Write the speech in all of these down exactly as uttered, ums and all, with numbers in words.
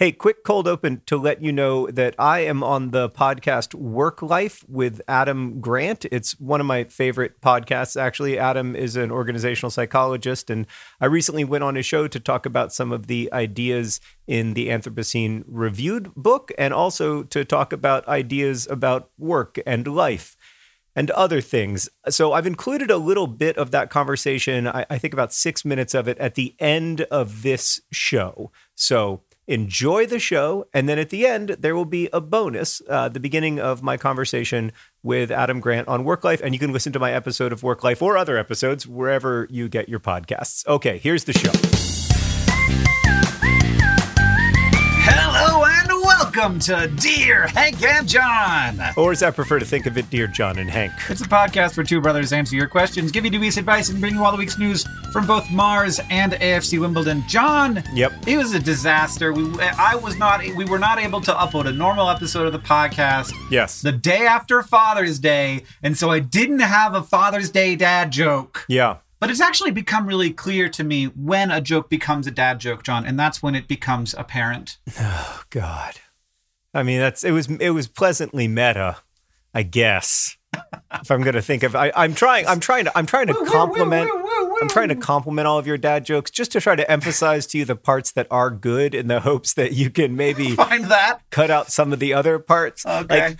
Hey, quick cold open to let you know that I am on the podcast Work Life with Adam Grant. It's one of my favorite podcasts, actually. Adam is an organizational psychologist, and I recently went on his show to talk about some of the ideas in the Anthropocene Reviewed book, and also to talk about ideas about work and life and other things. So I've included a little bit of that conversation, I, I think about six minutes of it, at the end of this show. So enjoy the show, and then at the end, there will be a bonus, uh, the beginning of my conversation with Adam Grant on Work Life, and you can listen to my episode of Work Life or other episodes wherever you get your podcasts. Okay, here's the show. Hello and welcome to Dear Hank and John. Or as I prefer to think of it, Dear John and Hank. It's a podcast where two brothers answer your questions, give you two weeks' advice, and bring you all the week's news from both Mars and A F C Wimbledon. John, yep, it was a disaster. We, I was not, we were not able to upload a normal episode of the podcast. Yes, the day after Father's Day, and so I didn't have a Father's Day dad joke. Yeah, but it's actually become really clear to me when a joke becomes a dad joke, John, and that's when it becomes apparent. Oh God, I mean that's it was it was pleasantly meta, I guess. If I'm going to think of, I, I'm trying, I'm trying to, I'm trying to compliment, I'm trying to compliment all of your dad jokes just to try to emphasize to you the parts that are good in the hopes that you can maybe find that, cut out some of the other parts. Okay. Like,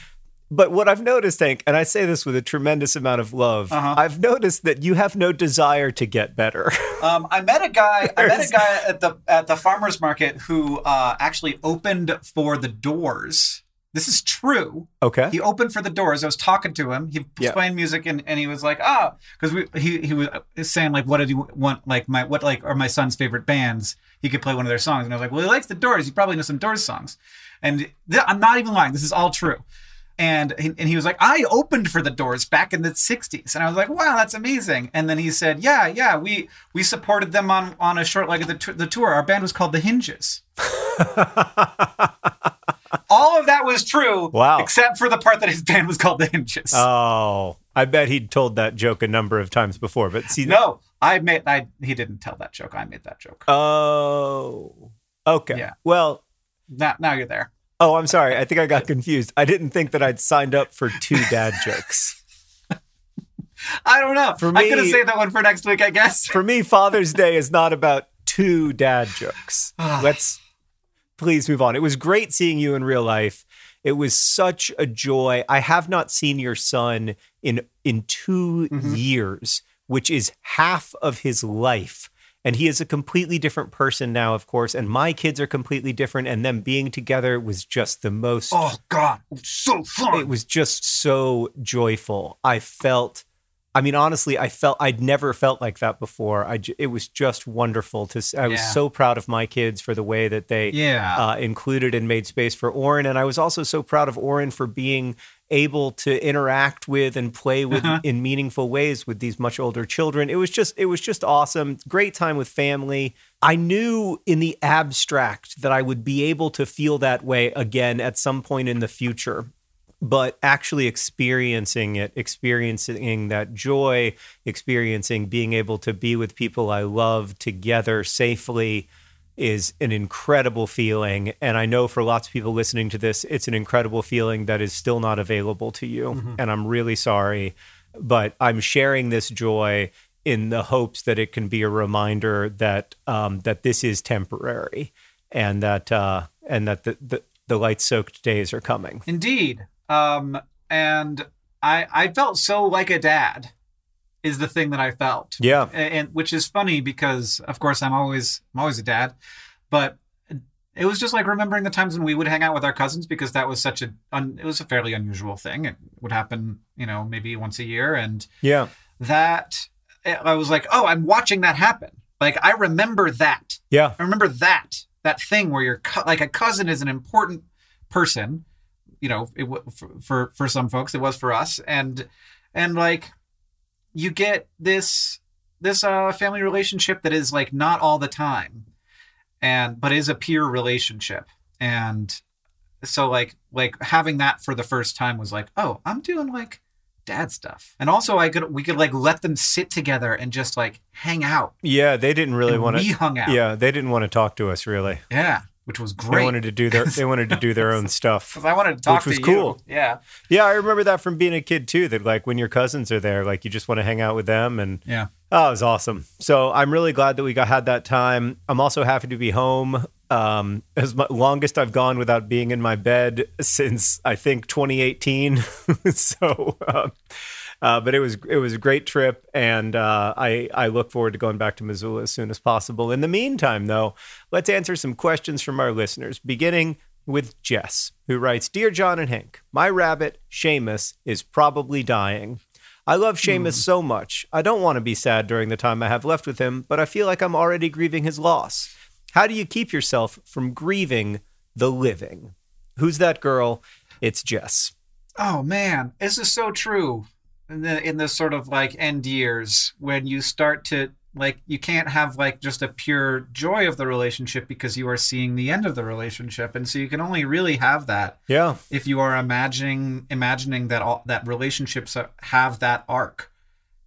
but what I've noticed, Hank, and I say this with a tremendous amount of love, uh-huh. I've noticed that you have no desire to get better. um, I met a guy. I met a guy at the at the farmers market who uh, actually opened for The Doors. This is true. Okay. He opened for The Doors. I was talking to him. He was yeah. playing music, and, and he was like, "Oh," because we he he was saying like, "What did you want? Like my what like are my son's favorite bands? He could play one of their songs." And I was like, "Well, he likes The Doors. You probably know some Doors songs." And th- I'm not even lying. This is all true. And he, and he was like, "I opened for The Doors back in the sixties." And I was like, "Wow, that's amazing." And then he said, "Yeah, yeah, we we supported them on on a short leg of the t- the tour. Our band was called The Hinges." All of that was true, wow, except for the part that his band was called The Hinges. Oh, I bet he'd told that joke a number of times before, but see, no, I made, I he didn't tell that joke. I made that joke. Oh, okay. Yeah. Well, now, now you're there. Oh, I'm sorry. I think I got confused. I didn't think that I'd signed up for two dad jokes. I don't know. For me, I could have saved that one for next week, I guess. For me, Father's Day is not about two dad jokes. Let's. Please move on. It was great seeing you in real life. It was such a joy. I have not seen your son in in two mm-hmm. years, which is half of his life. And he is a completely different person now, of course. And my kids are completely different. And them being together was just the most... Oh, God. It was so fun. It was just so joyful. I felt... I mean, honestly, I felt I'd never felt like that before. I j- it was just wonderful to. I was yeah. so proud of my kids for the way that they yeah. uh, included and made space for Oren, and I was also so proud of Oren for being able to interact with and play with uh-huh. in meaningful ways with these much older children. It was just it was just awesome. Great time with family. I knew in the abstract that I would be able to feel that way again at some point in the future. but actually experiencing it, experiencing that joy, experiencing being able to be with people I love together safely is an incredible feeling. And I know for lots of people listening to this, it's an incredible feeling that is still not available to you. Mm-hmm. And I'm really sorry, but I'm sharing this joy in the hopes that it can be a reminder that um, that this is temporary and that uh, and that the, the, the light-soaked days are coming. Indeed. Um, and I, I felt so like a dad is the thing that I felt. Yeah. And, and which is funny because, of course, I'm always I'm always a dad. But it was just like remembering the times when we would hang out with our cousins, because that was such a un, it was a fairly unusual thing. It would happen, you know, maybe once a year. And yeah, that... I was like, oh, I'm watching that happen. Like, I remember that. Yeah. I remember that, that thing where you're co- like a cousin is an important person, you know, it w- for, for some folks, it was for us. And, and like, you get this, this uh, family relationship that is like not all the time and, but is a peer relationship. And so like, like having that for the first time was like, oh, I'm doing like dad stuff. And also I could, we could like let them sit together and just like hang out. Yeah. They didn't really want to, we hung out. Yeah. They didn't want to talk to us really. Yeah. Which was great. They wanted to do their, they wanted to do their own stuff. Cause I wanted to talk to you. Which was cool. Yeah. Yeah. I remember that from being a kid too, that like when your cousins are there, like you just want to hang out with them and yeah. Oh, it was awesome. So I'm really glad that we got, had that time. I'm also happy to be home. Um, as my, longest I've gone without being in my bed since I think twenty eighteen. so, um, uh, but it was it was a great trip, and uh, I I look forward to going back to Missoula as soon as possible. In the meantime, though, let's answer some questions from our listeners, beginning with Jess, who writes, "Dear John and Hank, my rabbit Seamus is probably dying. I love Seamus mm. so much. I don't want to be sad during the time I have left with him, but I feel like I'm already grieving his loss. How do you keep yourself from grieving the living?" Who's that girl? It's Jess. Oh, man. This is so true in the, in the sort of like end years when you start to like, you can't have like just a pure joy of the relationship because you are seeing the end of the relationship. And so you can only really have that. Yeah. If you are imagining, imagining that all that relationships have that arc.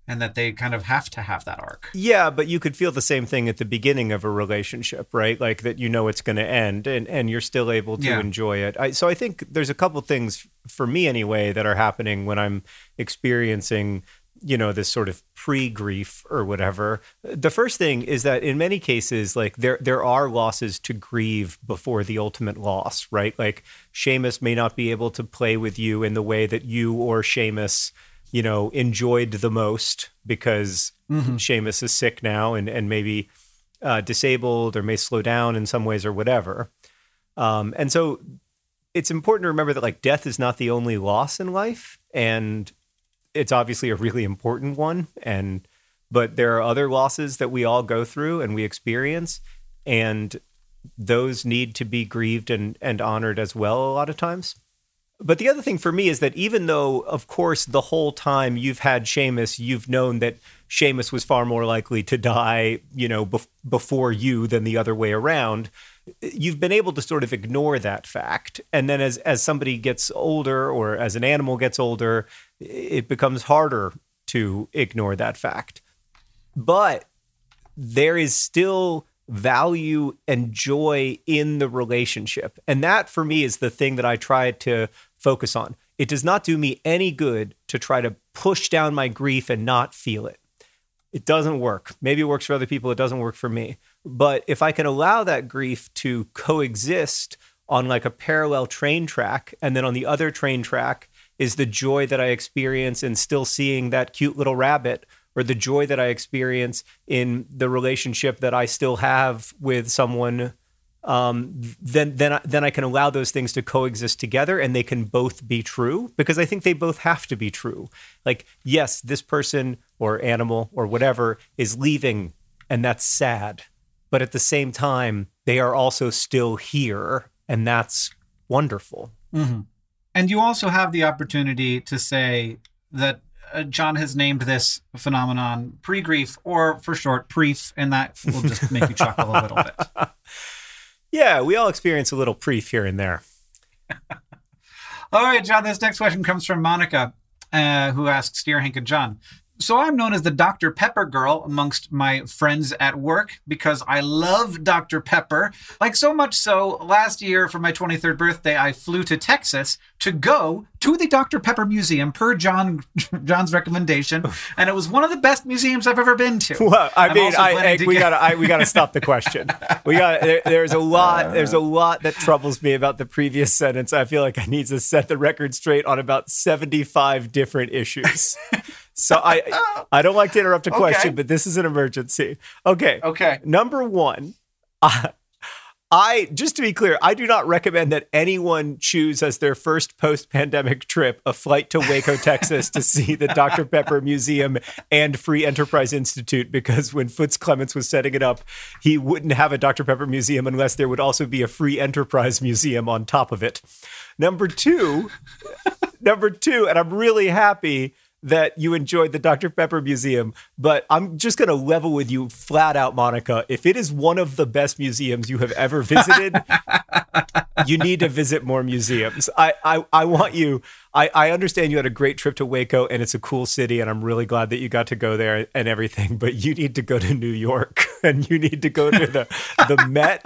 And that they kind of have to have that arc. Yeah, but you could feel the same thing at the beginning of a relationship, right? Like that you know it's going to end and, and you're still able to yeah. enjoy it. I, so I think there's a couple things for me anyway that are happening when I'm experiencing, you know, this sort of pre-grief or whatever. The first thing is that in many cases, like there there are losses to grieve before the ultimate loss, right? Like Seamus may not be able to play with you in the way that you or Seamus you know, enjoyed the most because mm-hmm. Seamus is sick now and, and maybe uh, disabled or may slow down in some ways or whatever. Um, and so it's important to remember that like death is not the only loss in life. And it's obviously a really important one. And, but there are other losses that we all go through and we experience, and those need to be grieved and, and honored as well a lot of times. But the other thing for me is that even though, of course, the whole time you've had Seamus, you've known that Seamus was far more likely to die, you know, bef- before you than the other way around, you've been able to sort of ignore that fact. And then as, as somebody gets older or as an animal gets older, it becomes harder to ignore that fact. But there is still value and joy in the relationship. And that for me is the thing that I try to focus on. It does not do me any good to try to push down my grief and not feel it. It doesn't work. Maybe it works for other people. It doesn't work for me. But if I can allow that grief to coexist on like a parallel train track, and then on the other train track is the joy that I experience in still seeing that cute little rabbit, or the joy that I experience in the relationship that I still have with someone, um, then then I, then I can allow those things to coexist together, and they can both be true, because I think they both have to be true. Like, yes, this person or animal or whatever is leaving, and that's sad. But at the same time, they are also still here, and that's wonderful. Mm-hmm. And you also have the opportunity to say that Uh, John has named this phenomenon pre-grief, or for short, preef, and that will just make you chuckle a little bit. Yeah, we all experience a little preef here and there. All right, John, this next question comes from Monica, uh, who asks, Dear Hank and John, so I'm known as the Doctor Pepper girl amongst my friends at work because I love Doctor Pepper. Like so much so, last year for my twenty-third birthday, I flew to Texas to go to the Doctor Pepper Museum per John John's recommendation, and it was one of the best museums I've ever been to. Well, I I'm mean, I, I, to we get... gotta I, we gotta stop the question. We got there, there's a lot there's a lot that troubles me about the previous sentence. I feel like I need to set the record straight on about seventy-five different issues. So I I don't like to interrupt a question, okay. But this is an emergency. Okay. Okay. Number one, I, I, just to be clear, I do not recommend that anyone choose as their first post-pandemic trip a flight to Waco, Texas to see the Doctor Pepper Museum and Free Enterprise Institute, because when Foots Clements was setting it up, he wouldn't have a Doctor Pepper Museum unless there would also be a Free Enterprise Museum on top of it. Number two, number two, and I'm really happy that you enjoyed the Doctor Pepper Museum, but I'm just going to level with you flat out, Monica. If it is one of the best museums you have ever visited, you need to visit more museums. I, I, I want you, I, I understand you had a great trip to Waco and it's a cool city and I'm really glad that you got to go there and everything, but you need to go to New York and you need to go to the, the Met,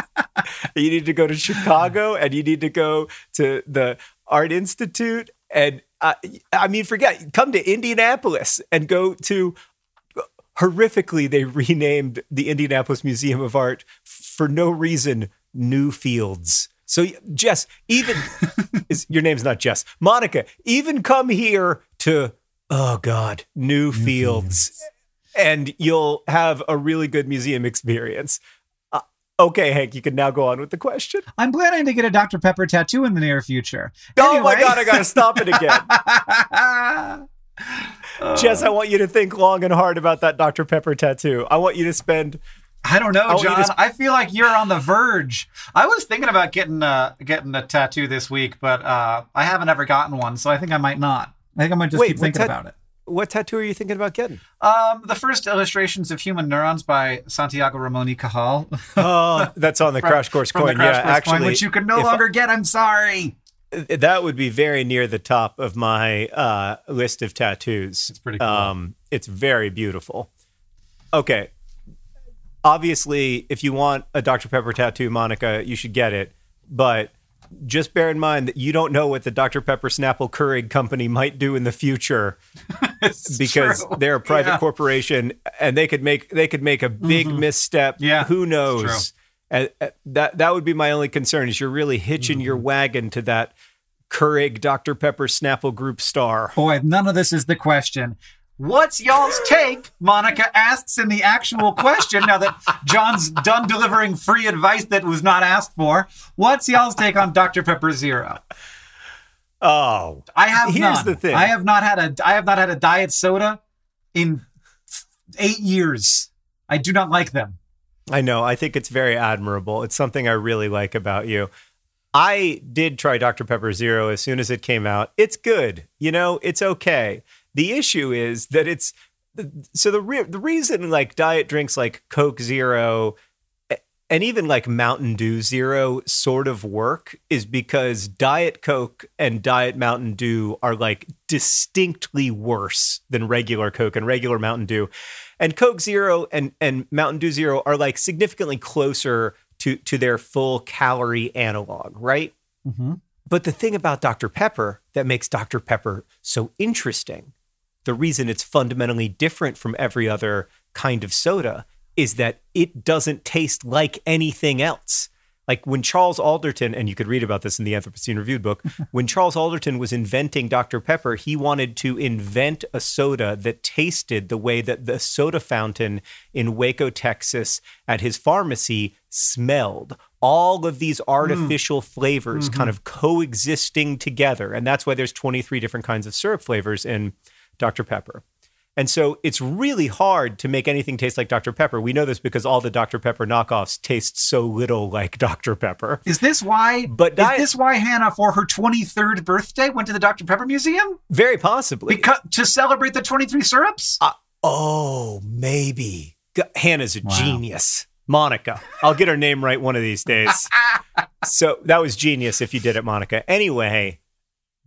you need to go to Chicago, and you need to go to the Art Institute. And Uh, I mean, forget, come to Indianapolis and go to, horrifically, they renamed the Indianapolis Museum of Art for no reason, New Fields. So Jess, even, is, your name's not Jess, Monica, even come here to, oh God, New, New Fields, Fields, and you'll have a really good museum experience. Okay, Hank, you can now go on with the question. I'm planning to get a Doctor Pepper tattoo in the near future. Anyway. Oh my God, I got to stop it again. uh, Jess, I want you to think long and hard about that Doctor Pepper tattoo. I want you to spend... I don't know, I John. Sp- I feel like you're on the verge. I was thinking about getting a, getting a tattoo this week, but uh, I haven't ever gotten one, so I think I might not. I think I might just Wait, keep thinking ta- about it. What tattoo are you thinking about getting? Um, the first illustrations of human neurons by Santiago Ramon y Cajal. Oh, that's on the from, Crash Course coin. Crash yeah, Course actually, coin, which you can no longer I, get. I'm sorry. That would be very near the top of my uh, list of tattoos. It's pretty cool. Um, it's very beautiful. Okay. Obviously, if you want a Doctor Pepper tattoo, Monica, you should get it. But just bear in mind that you don't know what the Doctor Pepper Snapple Keurig company might do in the future, because true. They're a private yeah. corporation and they could make they could make a big mm-hmm. misstep. Yeah. Who knows? And that that would be my only concern, is you're really hitching mm-hmm. your wagon to that Keurig Doctor Pepper Snapple Group star. Boy, none of this is the question. What's y'all's take? Monica asks in the actual question, now that John's done delivering free advice that was not asked for. What's y'all's take on Doctor Pepper Zero? Oh, I have here's none. The thing. I have not had a I have not had a diet soda in eight years. I do not like them. I know. I think it's very admirable. It's something I really like about you. I did try Doctor Pepper Zero as soon as it came out. It's good. You know, it's okay. The issue is that it's so the re- the reason like diet drinks like Coke Zero and even like Mountain Dew Zero sort of work is because Diet Coke and Diet Mountain Dew are like distinctly worse than regular Coke and regular Mountain Dew, and Coke Zero and and Mountain Dew Zero are like significantly closer to to their full calorie analog, right? Mm-hmm. But the thing about Doctor Pepper that makes Doctor Pepper so interesting, the reason it's fundamentally different from every other kind of soda, is that it doesn't taste like anything else. Like when Charles Alderton, and you could read about this in the Anthropocene Reviewed book, when Charles Alderton was inventing Doctor Pepper, he wanted to invent a soda that tasted the way that the soda fountain in Waco, Texas, at his pharmacy smelled. All of these artificial mm. flavors mm-hmm. kind of coexisting together. And that's why there's twenty-three different kinds of syrup flavors in Doctor Pepper. And so it's really hard to make anything taste like Doctor Pepper. We know this because all the Doctor Pepper knockoffs taste so little like Doctor Pepper. Is this why but diet, is this why Hannah, for her twenty-third birthday, went to the Doctor Pepper Museum? Very possibly. Because, to celebrate the twenty-three syrups? Uh, oh, maybe. God, Hannah's a wow. genius. Monica. I'll get her name right one of these days. So that was genius if you did it, Monica. Anyway,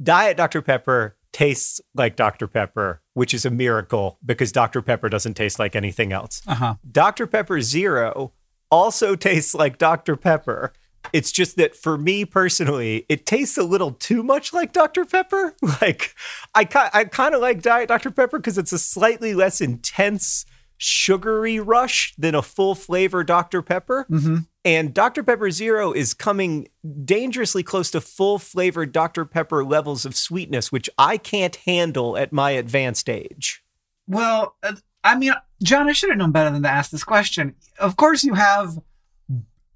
Diet Doctor Pepper tastes like Doctor Pepper, which is a miracle because Doctor Pepper doesn't taste like anything else. Uh-huh. Doctor Pepper Zero also tastes like Doctor Pepper. It's just that for me personally, it tastes a little too much like Doctor Pepper. Like, I, I kind of like Diet Doctor Pepper because it's a slightly less intense sugary rush than a full flavor Doctor Pepper. Mm-hmm. And Doctor Pepper Zero is coming dangerously close to full flavor Doctor Pepper levels of sweetness, which I can't handle at my advanced age. Well, I mean, John, I should have known better than to ask this question. Of course, you have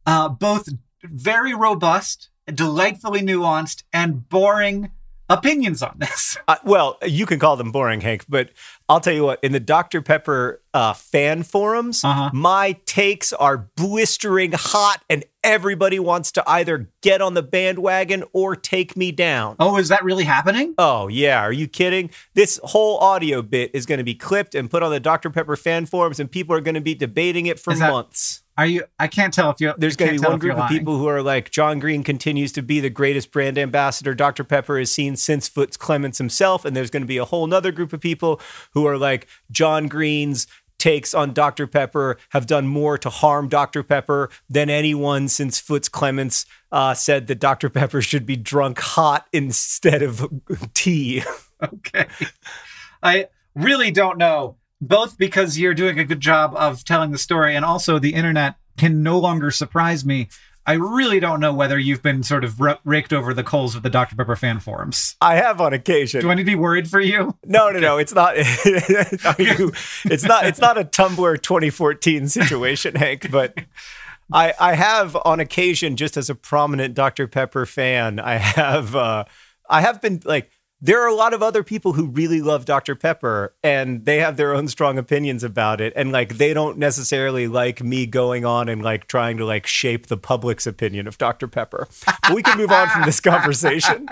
uh, both very robust, delightfully nuanced, and boring opinions on this. Uh, well, you can call them boring, Hank, but I'll tell you what, in the Doctor Pepper uh, fan forums, uh-huh. my takes are blistering hot and everybody wants to either get on the bandwagon or take me down. Oh, is that really happening? Oh, yeah. Are you kidding? This whole audio bit is going to be clipped and put on the Doctor Pepper fan forums and people are going to be debating it for that- months. Are you? I can't tell if you're. There's going to be one group of people who are like, John Green continues to be the greatest brand ambassador Doctor Pepper has seen since Foots Clements himself. And there's going to be a whole other group of people who are like, John Green's takes on Doctor Pepper have done more to harm Doctor Pepper than anyone since Foots Clements uh, said that Doctor Pepper should be drunk hot instead of tea. Okay. I really don't know. Both because you're doing a good job of telling the story and also the internet can no longer surprise me. I really don't know whether you've been sort of r- raked over the coals of the Doctor Pepper fan forums. I have on occasion. Do I need to be worried for you? No, no, no. It's not. you, it's not. It's not a Tumblr twenty fourteen situation, Hank. But I, I have on occasion, just as a prominent Doctor Pepper fan, I have. Uh, I have been like. There are a lot of other people who really love Doctor Pepper and they have their own strong opinions about it. And like, they don't necessarily like me going on and like trying to like shape the public's opinion of Doctor Pepper. But we can move on from this conversation.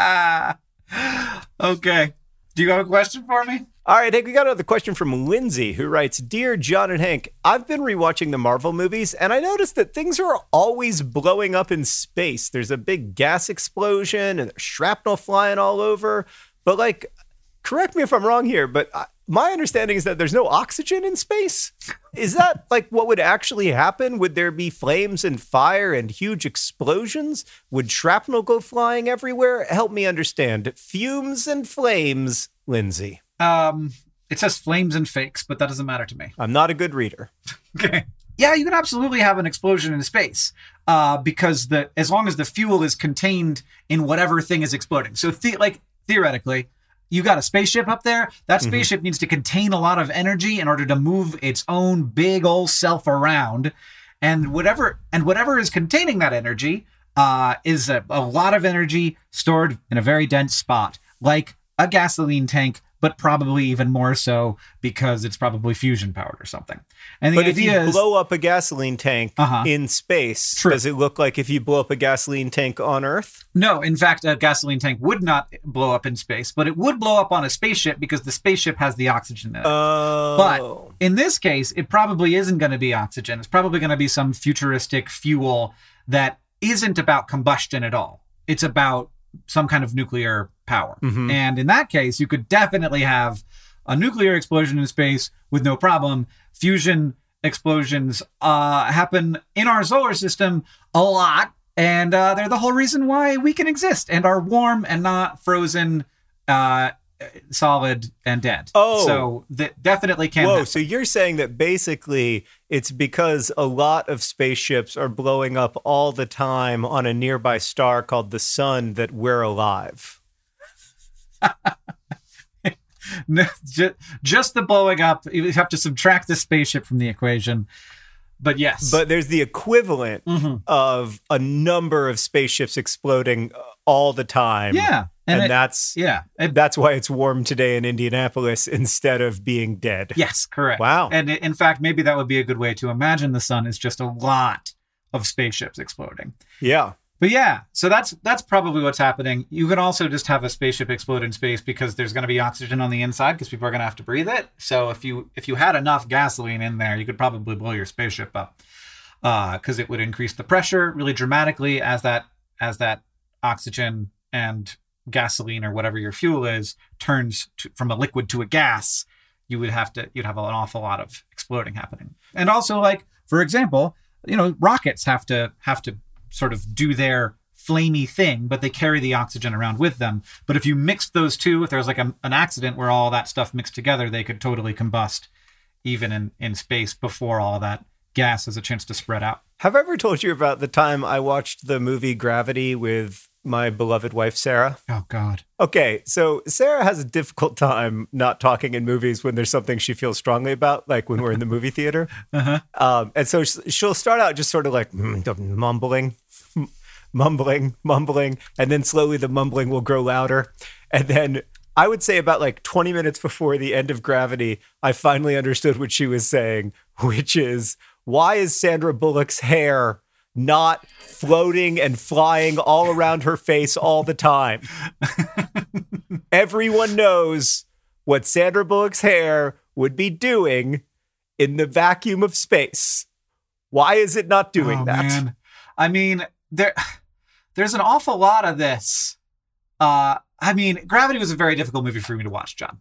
Okay. Do you have a question for me? All right, Hank, we got another question from Lindsay, who writes, Dear John and Hank, I've been rewatching the Marvel movies, and I noticed that things are always blowing up in space. There's a big gas explosion and there's shrapnel flying all over. But like, correct me if I'm wrong here, but I, my understanding is that there's no oxygen in space. Is that like what would actually happen? Would there be flames and fire and huge explosions? Would shrapnel go flying everywhere? Help me understand. Fumes and flames, Lindsay. Um, it says flames and fakes, but that doesn't matter to me. I'm not a good reader. Okay. Yeah, you can absolutely have an explosion in space uh, because the as long as the fuel is contained in whatever thing is exploding. So the, like... Theoretically, you got a spaceship up there. That spaceship mm-hmm. needs to contain a lot of energy in order to move its own big old self around. And whatever and whatever is containing that energy uh, is a, a lot of energy stored in a very dense spot, like a gasoline tank, but probably even more so because it's probably fusion powered or something. And the but idea if you is, blow up a gasoline tank uh-huh. in space, True. Does it look like if you blow up a gasoline tank on Earth? No, in fact, a gasoline tank would not blow up in space, but it would blow up on a spaceship because the spaceship has the oxygen in it. Oh. But in this case, it probably isn't going to be oxygen. It's probably going to be some futuristic fuel that isn't about combustion at all. It's about some kind of nuclear power. Mm-hmm. And in that case, you could definitely have a nuclear explosion in space with no problem. Fusion explosions uh, happen in our solar system a lot. And uh, they're the whole reason why we can exist and are warm and not frozen, uh, solid and dead. Oh, so that definitely can. Whoa! Happen. So you're saying that basically it's because a lot of spaceships are blowing up all the time on a nearby star called the sun that we're alive. No, just, just the blowing up. You have to subtract the spaceship from the equation. But yes. But there's the equivalent mm-hmm. of a number of spaceships exploding all the time. Yeah. And, and it, that's yeah, it, that's why it's warm today in Indianapolis instead of being dead. Yes, correct. Wow. And in fact, maybe that would be a good way to imagine the sun is just a lot of spaceships exploding. Yeah. But yeah, so that's that's probably what's happening. You can also just have a spaceship explode in space because there's going to be oxygen on the inside because people are going to have to breathe it. So if you if you had enough gasoline in there, you could probably blow your spaceship up because uh, it would increase the pressure really dramatically as that as that oxygen and gasoline or whatever your fuel is turns to, from a liquid to a gas, you would have to, you'd have an awful lot of exploding happening. And also, like, for example, you know, rockets have to have to sort of do their flamey thing, but they carry the oxygen around with them. But if you mixed those two, if there was like a, an accident where all that stuff mixed together, they could totally combust even in, in space before all that gas has a chance to spread out. Have I ever told you about the time I watched the movie Gravity with my beloved wife, Sarah? Oh, God. Okay, so Sarah has a difficult time not talking in movies when there's something she feels strongly about, like when we're in the movie theater. Uh-huh. Um, and so she'll start out just sort of like mumbling, mumbling, mumbling, and then slowly the mumbling will grow louder. And then I would say about like twenty minutes before the end of Gravity, I finally understood what she was saying, which is, why is Sandra Bullock's hair not floating and flying all around her face all the time? Everyone knows what Sandra Bullock's hair would be doing in the vacuum of space. Why is it not doing oh, that? Man. I mean, there, there's an awful lot of this. Uh, I mean, Gravity was a very difficult movie for me to watch, John.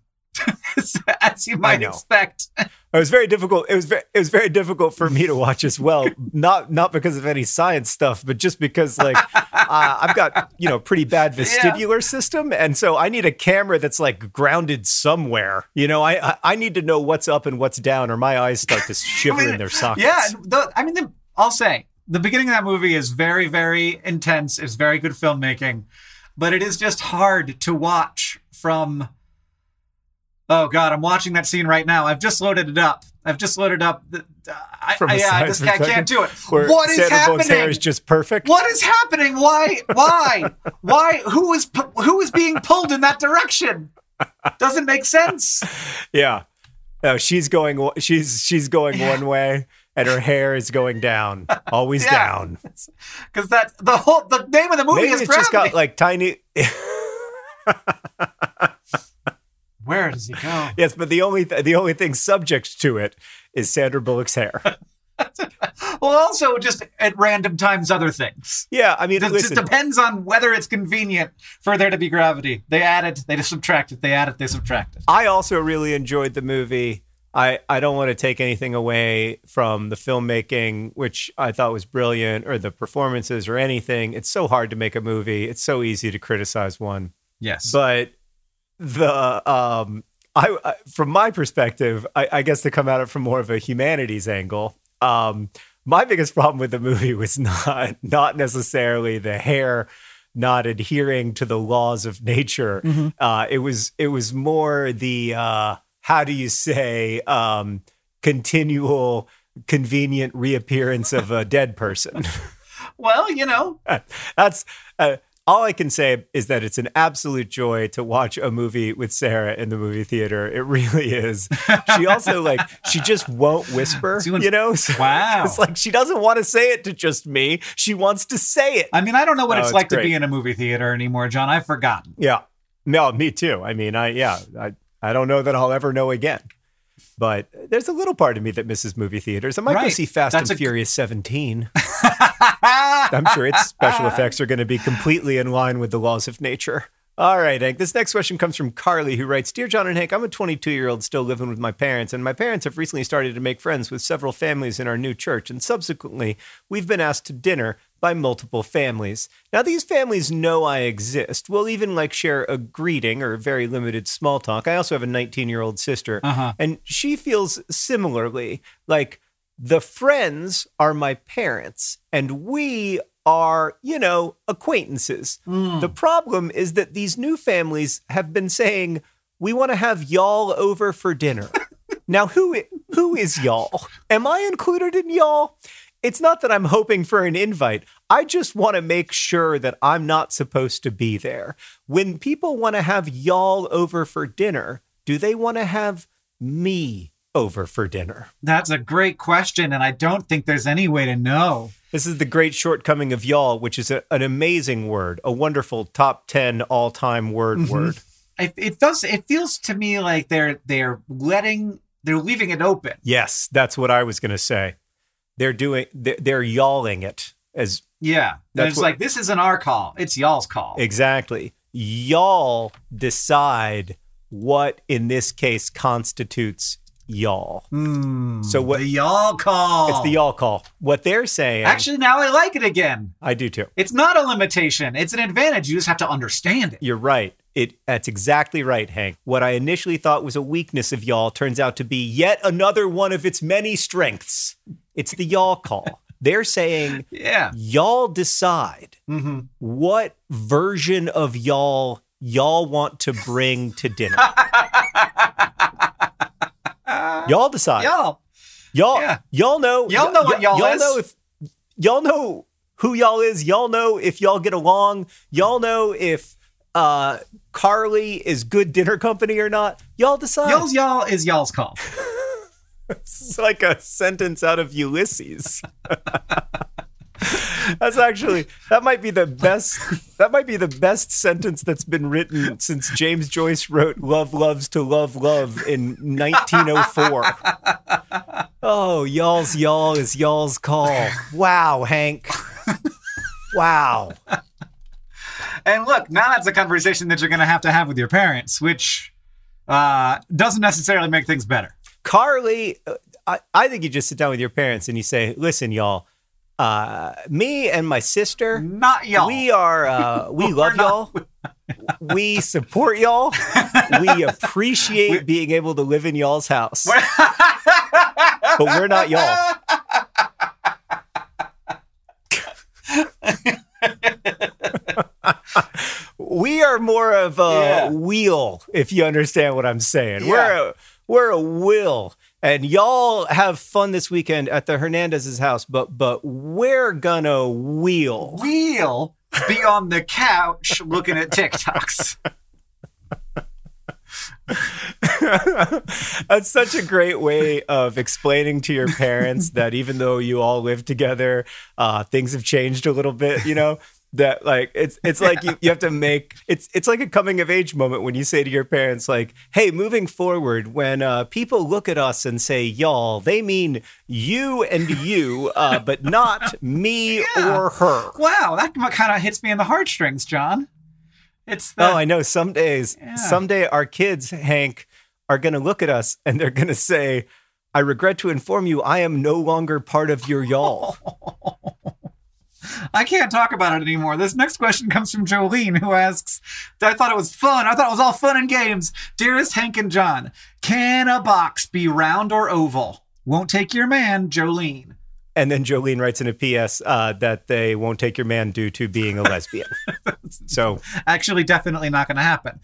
As you might expect. It was very difficult. It was very, it was very difficult for me to watch as well. Not not because of any science stuff, but just because like uh, I've got, you know, pretty bad vestibular yeah. system. And so I need a camera that's like grounded somewhere. You know, I, I, I need to know what's up and what's down or my eyes start to shiver I mean, in their sockets. Yeah. The, I mean, the, I'll say the beginning of that movie is very, very intense. It's very good filmmaking, but it is just hard to watch from... Oh, God, I'm watching that scene right now. I've just loaded it up. I've just loaded up. The, uh, I, From I, yeah, I just I can't do it. What is Sandra happening? Bullock's hair is just perfect. What is happening? Why? Why? Why? Who is, who is being pulled in that direction? Doesn't make sense. Yeah. No, she's going, she's, she's going one way and her hair is going down. Always yeah. down. Because that's the whole, the name of the movie Maybe is it's Gravity. Just got like tiny... Where does he go? Yes, but the only th- the only thing subject to it is Sandra Bullock's hair. Well, also just at random times, other things. Yeah, I mean, it just depends on whether it's convenient for there to be gravity. They add it, they just subtract it. They add it, they subtract it. I also really enjoyed the movie. I, I don't want to take anything away from the filmmaking, which I thought was brilliant, or the performances or anything. It's so hard to make a movie. It's so easy to criticize one. Yes, but. The um, I, I from my perspective, I, I guess to come at it from more of a humanities angle. Um, my biggest problem with the movie was not not necessarily the hair not adhering to the laws of nature. Mm-hmm. Uh, it was it was more the uh, how do you say um, continual convenient reappearance of a dead person. Well, you know, that's. Uh, All I can say is that it's an absolute joy to watch a movie with Sarah in the movie theater. It really is. She also, like, she just won't whisper, wants, you know? So wow. It's like she doesn't want to say it to just me. She wants to say it. I mean, I don't know what oh, it's, it's like great. to be in a movie theater anymore, John. I've forgotten. Yeah. No, me too. I mean, I yeah, I, I don't know that I'll ever know again. But there's a little part of me that misses movie theaters. I might right. go see Fast That's and a... Furious seventeen. I'm sure its special effects are going to be completely in line with the laws of nature. All right, Hank. This next question comes from Carly, who writes, Dear John and Hank, I'm a twenty-two-year-old still living with my parents, and my parents have recently started to make friends with several families in our new church, and subsequently, we've been asked to dinner by multiple families. Now, these families know I exist. We'll even, like, share a greeting or very limited small talk. I also have a nineteen-year-old sister, uh-huh. and she feels similarly, like, the friends are my parents, and we are, you know, acquaintances. Mm. The problem is that these new families have been saying, we want to have y'all over for dinner. Now, who I- who is y'all? Am I included in y'all? It's not that I'm hoping for an invite. I just want to make sure that I'm not supposed to be there. When people want to have y'all over for dinner, do they want to have me over for dinner? That's a great question, and I don't think there's any way to know. This is the great shortcoming of y'all, which is a, an amazing word, a wonderful top ten all-time word mm-hmm. word. It, it does. It feels to me like they're they're letting they're leaving it open. Yes, that's what I was going to say. They're doing they're, they're y'alling it as yeah. That's it's what, like this isn't our call; it's y'all's call. Exactly. y'all decide what, in this case, constitutes y'all. Mm, so what the y'all call. It's the y'all call. What they're saying. Actually, now I like it again. I do too. It's not a limitation. It's an advantage. You just have to understand it. You're right. It, that's exactly right, Hank. What I initially thought was a weakness of y'all turns out to be yet another one of its many strengths. It's the y'all call. They're saying, yeah, y'all decide mm-hmm. what version of y'all y'all want to bring to dinner. Y'all decide. Y'all. Y'all, yeah. y'all know. Y'all know y- what y'all, y'all is. Know if, y'all know who y'all is. Y'all know if y'all get along. Y'all know if uh, Carly is good dinner company or not. Y'all decide. Y'all's y'all is y'all's call. It's like a sentence out of Ulysses. That's actually, that might be the best, that might be the best sentence that's been written since James Joyce wrote Love Loves to Love Love in nineteen oh four. Oh, y'all's y'all is y'all's call. Wow, Hank. Wow. And look, now that's a conversation that you're going to have to have with your parents, which uh, doesn't necessarily make things better. Carly, I, I think you just sit down with your parents and you say, listen, y'all, Uh, me and my sister, not y'all. We are, uh, we love y'all. We support y'all. We appreciate we're... being able to live in y'all's house, we're... but we're not y'all. We are more of a yeah. wheel, if you understand what I'm saying. Yeah. We're a, we're a will. And y'all have fun this weekend at the Hernandez's house, but but we're gonna wheel. Wheel? Be on the couch looking at TikToks. That's such a great way of explaining to your parents that even though you all live together, uh, things have changed a little bit, you know? That like it's it's like yeah. you, you have to make it's it's like a coming of age moment when you say to your parents like, hey, moving forward, when uh, people look at us and say y'all, they mean you and you, uh, but not me yeah. or her. Wow, that kind of hits me in the heartstrings, John. It's the, oh, I know. Some days, yeah. someday, our kids, Hank, are going to look at us and they're going to say, I regret to inform you, I am no longer part of your y'all. I can't talk about it anymore. This next question comes from Jolene, who asks, I thought it was fun. I thought it was all fun and games. Dearest Hank and John, can a box be round or oval? Won't take your man, Jolene. And then Jolene writes in a P S uh, that they won't take your man due to being a lesbian. So actually, definitely not going to happen.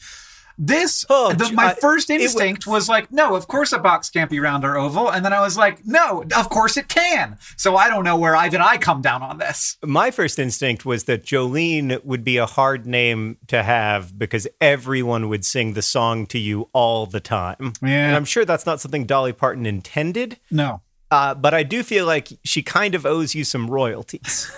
This, oh, the, my uh, first instinct was, was like, no, of course a box can't be round or oval. And then I was like, no, of course it can. So I don't know where Ivan I come down on this. My first instinct was that Jolene would be a hard name to have because everyone would sing the song to you all the time. Yeah. And I'm sure that's not something Dolly Parton intended. No. Uh, but I do feel like she kind of owes you some royalties.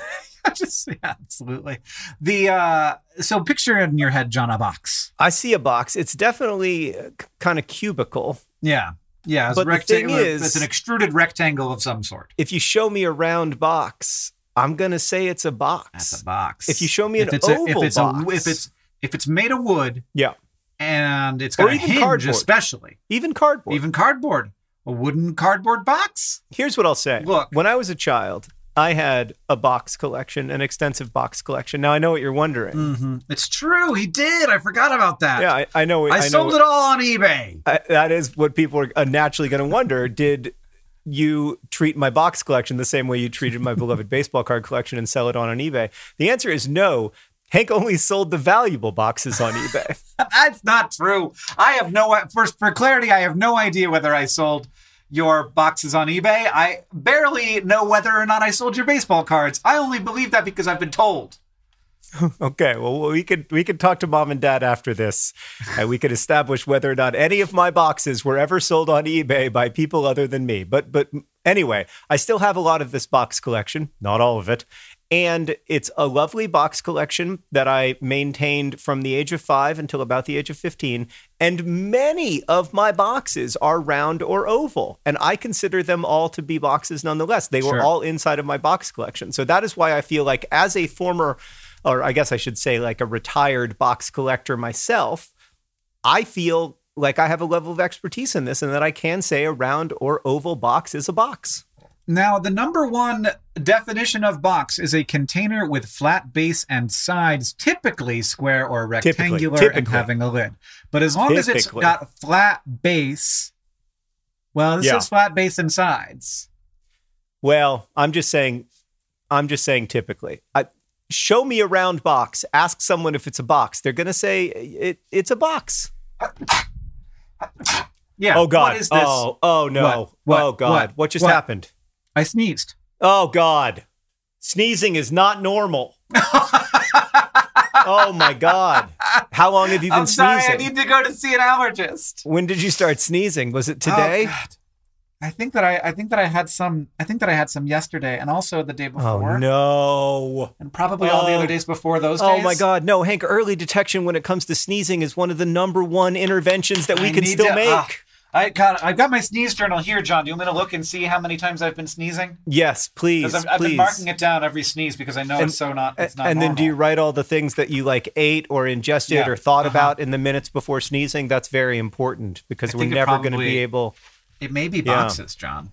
Just, yeah, absolutely. The uh, so picture in your head, John, a box. I see a box. It's definitely c- kind of cubical. Yeah, yeah. It's but rectangular, the thing is, it's an extruded rectangle of some sort. If you show me a round box, I'm gonna say it's a box. That's a box. If you show me if an it's oval a, if it's box, a, if it's if it's made of wood, yeah, and it's got a hinge, cardboard. especially even cardboard, even cardboard, a wooden cardboard box. Here's what I'll say. Look, when I was a child, I had a box collection, an extensive box collection. Now, I know what you're wondering. Mm-hmm. It's true. He did. I forgot about that. Yeah, I, I know. I, I sold know, it all on eBay. I, that is what people are naturally going to wonder. Did you treat my box collection the same way you treated my beloved baseball card collection and sell it on, on eBay? The answer is no. Hank only sold the valuable boxes on eBay. That's not true. I have no, for, for clarity, I have no idea whether I sold your boxes on eBay. I barely know whether or not I sold your baseball cards. I only believe that because I've been told. Okay, well, we could we could talk to Mom and Dad after this, and we could establish whether or not any of my boxes were ever sold on eBay by people other than me. But but anyway, I still have a lot of this box collection, not all of it, and it's a lovely box collection that I maintained from the age of five until about the age of fifteen. And many of my boxes are round or oval, and I consider them all to be boxes nonetheless. They were sure. all inside of my box collection. So that is why I feel like, as a former or I guess I should say like a retired box collector myself, I feel like I have a level of expertise in this and that I can say a round or oval box is a box. Now, the number one definition of box is a container with flat base and sides, typically square or rectangular, typically, typically. and having a lid. But as long typically. as it's got flat base, well, this yeah. is flat base and sides. Well, I'm just saying, I'm just saying typically. I, show me a round box. Ask someone if it's a box. They're going to say it, it's a box. Yeah. Oh, God. What is this? Oh, oh no. What? What? Oh, God. What, what just what? happened? I sneezed. Oh, God. Sneezing is not normal. Oh, my God. How long have you been I'm sorry, sneezing? I need to go to see an allergist. When did you start sneezing? Was it today? Oh, God. I think that I, I think that I had some. I think that I had some yesterday, and also the day before. Oh no! And probably oh. all the other days before those. Oh days. my God! No, Hank. Early detection when it comes to sneezing is one of the number one interventions that we I can still to, make. Uh, I got. I've got my sneeze journal here, John. Do you want me to look and see how many times I've been sneezing? Yes, please. Because I've, I've been marking it down every sneeze because I know and, it's so not. It's not. And normal. Then do you write all the things that you like ate or ingested yeah. or thought uh-huh. about in the minutes before sneezing? That's very important because I we're never probably... going to be able. It may be boxes, yeah. John.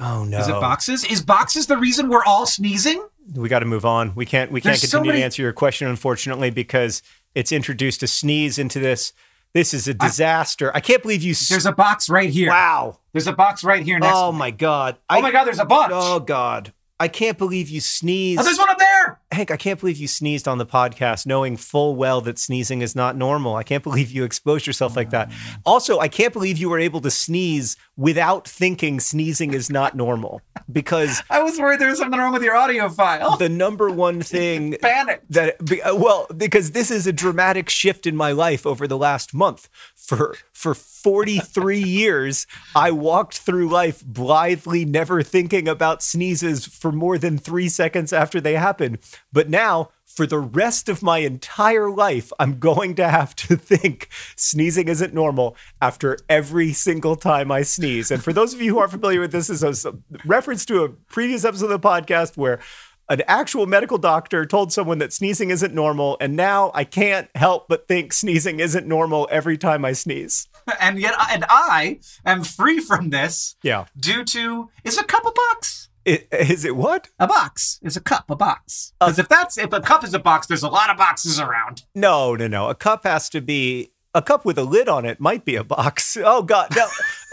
Oh no! Is it boxes? Is boxes the reason we're all sneezing? We got to move on. We can't. We There's can't continue so many... to answer your question, unfortunately, because it's introduced a sneeze into this. This is a disaster. I, I can't believe you. There's a box right here. Wow. There's a box right here next. Oh to me. my God. I, oh my God. There's a bunch. Oh God. I can't believe you sneezed. Oh, there's one up there. Hank, I can't believe you sneezed on the podcast, knowing full well that sneezing is not normal. I can't believe you exposed yourself oh, like that. Man. Also, I can't believe you were able to sneeze without thinking sneezing is not normal, because I was worried there was something wrong with your audio file. The number one thing panic that, well, because this is a dramatic shift in my life over the last month. For for forty-three years, I walked through life blithely, never thinking about sneezes for more than three seconds after they happen. But now, for the rest of my entire life, I'm going to have to think sneezing isn't normal after every single time I sneeze. And for those of you who aren't familiar with this, this is a reference to a previous episode of the podcast where an actual medical doctor told someone that sneezing isn't normal, and now I can't help but think sneezing isn't normal every time I sneeze. And yet, and I am free from this yeah. due to, it's a couple bucks. It, is it what? A box. Is a cup a box? Because uh, if that's, if a cup is a box, there's a lot of boxes around. No, no, no. A cup has to be, a cup with a lid on it might be a box. Oh, God. No.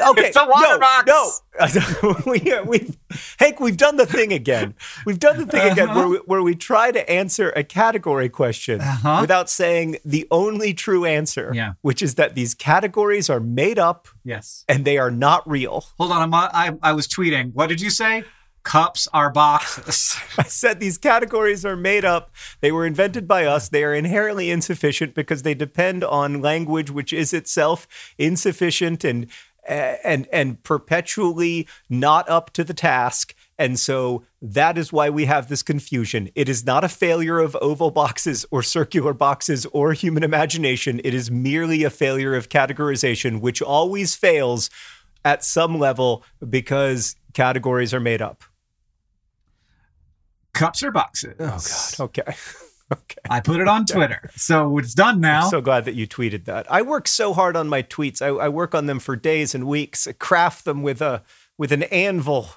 Okay. It's a water no, box. No. we, we've, Hank, we've done the thing again. We've done the thing uh-huh. again where we, where we try to answer a category question uh-huh. without saying the only true answer, yeah. which is that these categories are made up yes. and they are not real. Hold on. I'm, I, I was tweeting. What did you say? Cups are boxes. I said these categories are made up. They were invented by us. They are inherently insufficient because they depend on language, which is itself insufficient and and and perpetually not up to the task. And so that is why we have this confusion. It is not a failure of oval boxes or circular boxes or human imagination. It is merely a failure of categorization, which always fails at some level because categories are made up. Cups or boxes. Oh, God. Okay. Okay. I put it on Twitter, so it's done now. I'm so glad that you tweeted that. I work so hard on my tweets. I, I work on them for days and weeks. I craft them with a with an anvil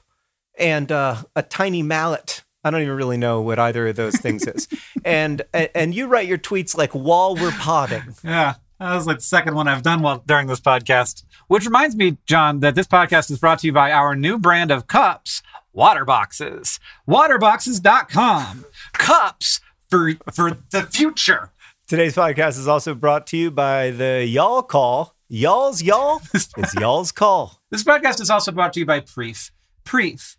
and uh, a tiny mallet. I don't even really know what either of those things is. And, and and you write your tweets like while we're podding. Yeah. That was like the second one I've done while, during this podcast, which reminds me, John, that this podcast is brought to you by our new brand of cups, Water Boxes. water boxes dot com. Cups for for the future. Today's podcast is also brought to you by the Y'all Call. Y'all's Y'all is Y'all's Call. This podcast is also brought to you by Preef. Preef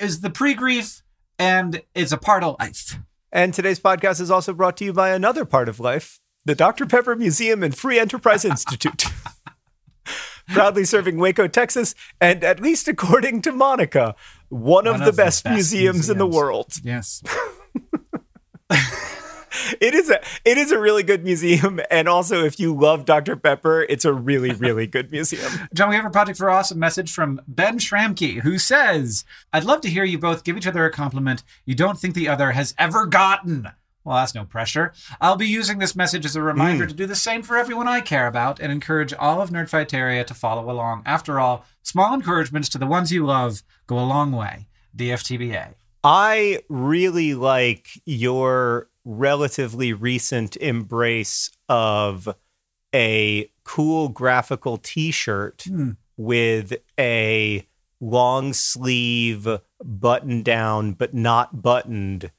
is the pre-grief and it's a part of life. And today's podcast is also brought to you by another part of life, the Doctor Pepper Museum and Free Enterprise Institute, proudly serving Waco, Texas, and at least according to Monica, one, one of, of the, the best, best museums, museums in the world. Yes. It is a it is a really good museum, and also if you love Doctor Pepper, it's a really, really good museum. John, we have a Project for Awesome message from Ben Schramke, who says, I'd love to hear you both give each other a compliment you don't think the other has ever gotten. Well, that's no pressure. I'll be using this message as a reminder mm. to do the same for everyone I care about and encourage all of Nerdfighteria to follow along. After all, small encouragements to the ones you love go a long way. D F T B A. I really like your relatively recent embrace of a cool graphical T-shirt mm. with a long sleeve button down but not buttoned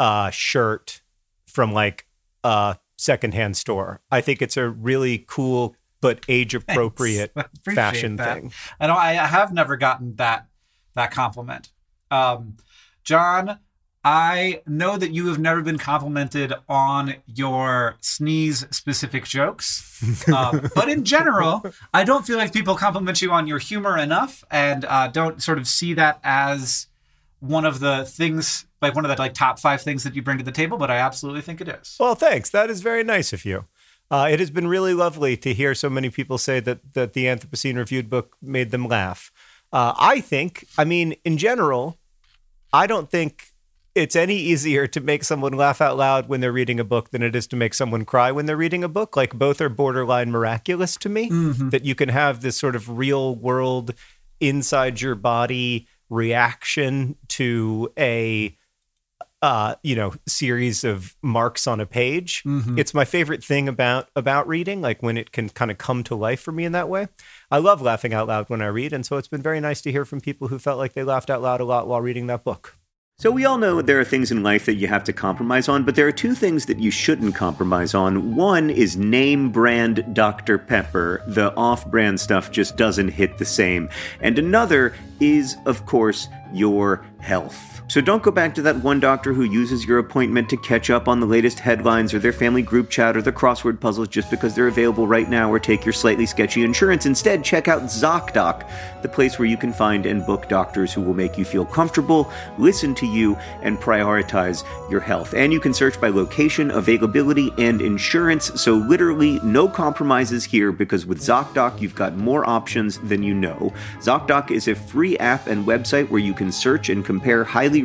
uh, shirt from like a secondhand store. I think it's a really cool but age appropriate fashion that. thing. I know I have never gotten that that compliment. Um, John, I know that you have never been complimented on your sneeze-specific jokes, um, but in general, I don't feel like people compliment you on your humor enough, and uh, don't sort of see that as one of the things, like one of the like top five things that you bring to the table. But I absolutely think it is. Well, thanks. That is very nice of you. Uh, it has been really lovely to hear so many people say that that the Anthropocene Reviewed book made them laugh. Uh, I think, I mean, in general, I don't think it's any easier to make someone laugh out loud when they're reading a book than it is to make someone cry when they're reading a book. Like, both are borderline miraculous to me, mm-hmm. that you can have this sort of real world inside your body reaction to a, uh, you know, series of marks on a page. Mm-hmm. It's my favorite thing about, about reading, like when it can kind of come to life for me in that way. I love laughing out loud when I read. And so it's been very nice to hear from people who felt like they laughed out loud a lot while reading that book. So we all know there are things in life that you have to compromise on, but there are two things that you shouldn't compromise on. One is name brand Doctor Pepper. The off-brand stuff just doesn't hit the same. And another is, of course, your health. So don't go back to that one doctor who uses your appointment to catch up on the latest headlines or their family group chat or the crossword puzzles just because they're available right now, or take your slightly sketchy insurance. Instead, check out ZocDoc, the place where you can find and book doctors who will make you feel comfortable, listen to you, and prioritize your health. And you can search by location, availability, and insurance. So literally no compromises here, because with ZocDoc, you've got more options than you know. ZocDoc is a free app and website where you You can search and compare highly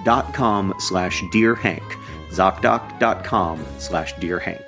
doc.com slash Dear Hank. ZocDoc.com slash Dear Hank.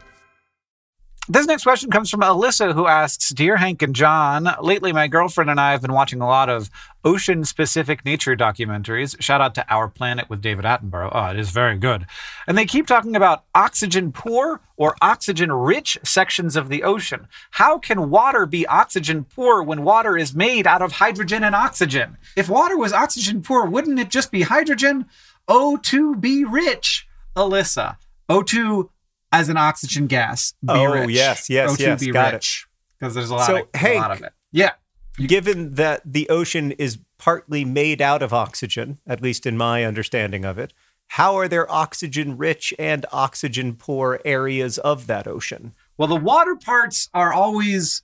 This next question comes from Alyssa, who asks, Dear Hank and John, lately my girlfriend and I have been watching a lot of ocean-specific nature documentaries. Shout out to Our Planet with David Attenborough. Oh, it is very good. And they keep talking about oxygen-poor or oxygen-rich sections of the ocean. How can water be oxygen-poor when water is made out of hydrogen and oxygen? If water was oxygen-poor, wouldn't it just be hydrogen? O two be rich, Alyssa. O two as an oxygen gas, be oh, rich. Oh, yes, yes, O two, yes. Be got rich. Because there's a lot, so, of, Hank, a lot of it. Yeah. You, given that the ocean is partly made out of oxygen, at least in my understanding of it, how are there oxygen-rich and oxygen-poor areas of that ocean? Well, the water parts are always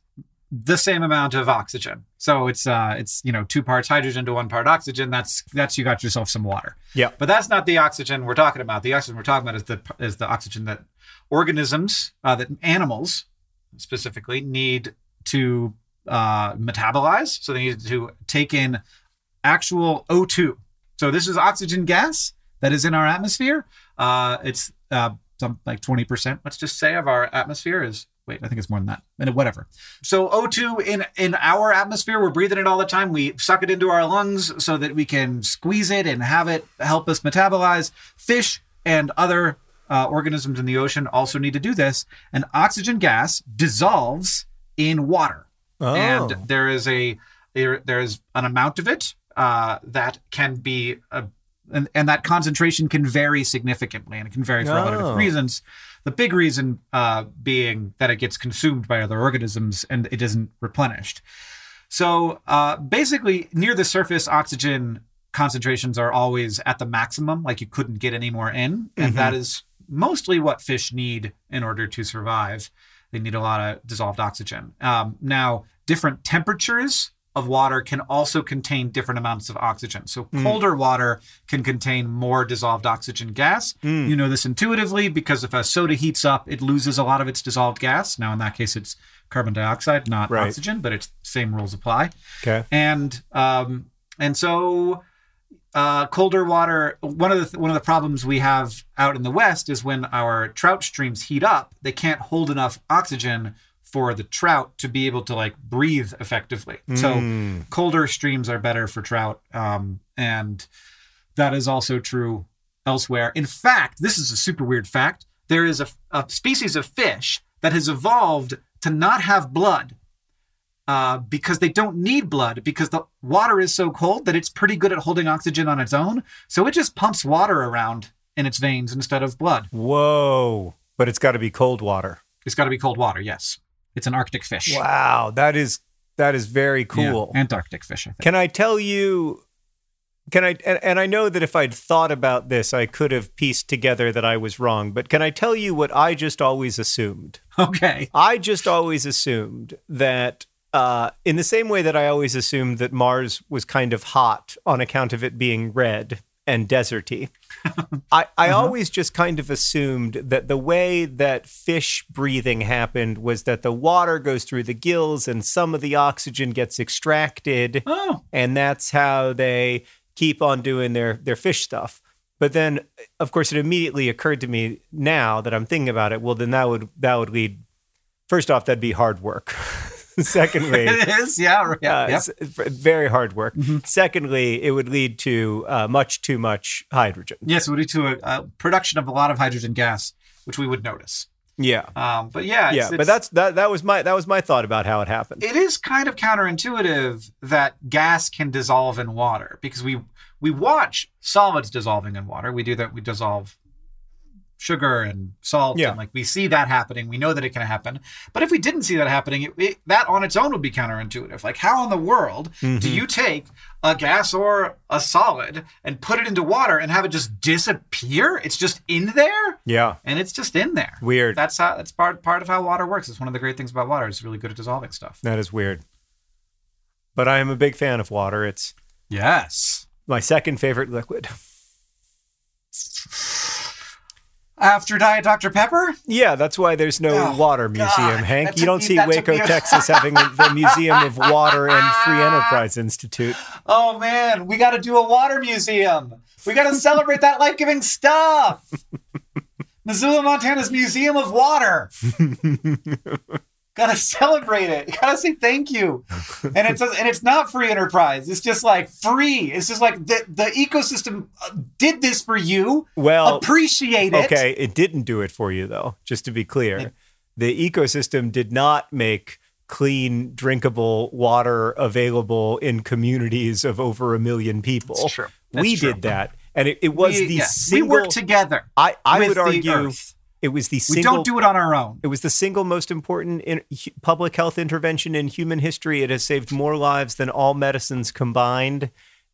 the same amount of oxygen. So it's, uh, it's, you know, two parts hydrogen to one part oxygen. That's, that's, you got yourself some water. Yeah. But that's not the oxygen we're talking about. The oxygen we're talking about is the, is the oxygen that organisms, uh, that animals specifically need to uh, metabolize. So they need to take in actual O two. So this is oxygen gas that is in our atmosphere. Uh, it's uh, some, like twenty percent, let's just say, of our atmosphere is... Wait, I think it's more than that. And whatever. So O two in, in our atmosphere, we're breathing it all the time. We suck it into our lungs so that we can squeeze it and have it help us metabolize. Fish and other uh, organisms in the ocean also need to do this. And oxygen gas dissolves in water. Oh. And there is a there, there is an amount of it uh, that can be, a, and, and that concentration can vary significantly, and it can vary for oh. a lot of different reasons. The big reason uh, being that it gets consumed by other organisms and it isn't replenished. So uh, basically, near the surface, oxygen concentrations are always at the maximum, like you couldn't get any more in. And mm-hmm. that is mostly what fish need in order to survive. They need a lot of dissolved oxygen. Um, now, different temperatures of water can also contain different amounts of oxygen. So colder mm. water can contain more dissolved oxygen gas. Mm. You know this intuitively because if a soda heats up, it loses a lot of its dissolved gas. Now, in that case, it's carbon dioxide, not right. oxygen, but it's same rules apply. Okay. And um, and so uh, colder water, one of the th- one of the problems we have out in the West is when our trout streams heat up, they can't hold enough oxygen for the trout to be able to like breathe effectively. So mm. colder streams are better for trout. Um, and that is also true elsewhere. In fact, this is a super weird fact. There is a, a species of fish that has evolved to not have blood uh, because they don't need blood because the water is so cold that it's pretty good at holding oxygen on its own. So it just pumps water around in its veins instead of blood. Whoa. But it's got to be cold water. It's got to be cold water. Yes. It's an Arctic fish. Wow, that is that is very cool. Yeah, Antarctic fish, I think. Can I tell you, can I, and, and I know that if I'd thought about this, I could have pieced together that I was wrong, but can I tell you what I just always assumed? Okay. I just always assumed that, uh, in the same way that I always assumed that Mars was kind of hot on account of it being red and deserty, I, I uh-huh. always just kind of assumed that the way that fish breathing happened was that the water goes through the gills and some of the oxygen gets extracted. Oh. And that's how they keep on doing their, their fish stuff. But then, of course, it immediately occurred to me now that I'm thinking about it, well, then that would that would lead, first off, that'd be hard work. Secondly, it is, yeah, yeah, uh, yep. very hard work. Mm-hmm. Secondly, it would lead to uh, much too much hydrogen. Yes, it would lead to a, a production of a lot of hydrogen gas, which we would notice. Yeah, um, but yeah, it's, yeah, it's, but that's that. That was my that was my thought about how it happened. It is kind of counterintuitive that gas can dissolve in water because we we watch solids dissolving in water. We do that. We dissolve sugar and salt, yeah. and like we see that happening, we know that it can happen. But if we didn't see that happening, it, it, that on its own would be counterintuitive. Like, how in the world mm-hmm. do you take a gas or a solid and put it into water and have it just disappear? It's just in there, yeah, and it's just in there. Weird. That's how. That's part part of how water works. It's one of the great things about water. It's really good at dissolving stuff. That is weird. But I am a big fan of water. It's yes, my second favorite liquid. After Diet Doctor Pepper? Yeah, that's why there's no oh, water museum, God. Hank. That's you don't a, see Waco, a... Texas having the Museum of Water and Free Enterprise Institute. Oh, man. We got to do a water museum. We got to celebrate that life-giving stuff. Missoula, Montana's Museum of Water. Gotta celebrate it. Gotta say thank you. And it says, and it's not free enterprise. It's just like free. It's just like the, the ecosystem did this for you. Well, appreciate it. Okay, it didn't do it for you though. Just to be clear, it, the ecosystem did not make clean, drinkable water available in communities of over a million people. That's true. That's we true. did that, and it, it was we, the yeah. single. We worked together. I I with would argue. Earth. It was the single, we don't do it on our own. It was the single most important in, hu, public health intervention in human history. It has saved more lives than all medicines combined.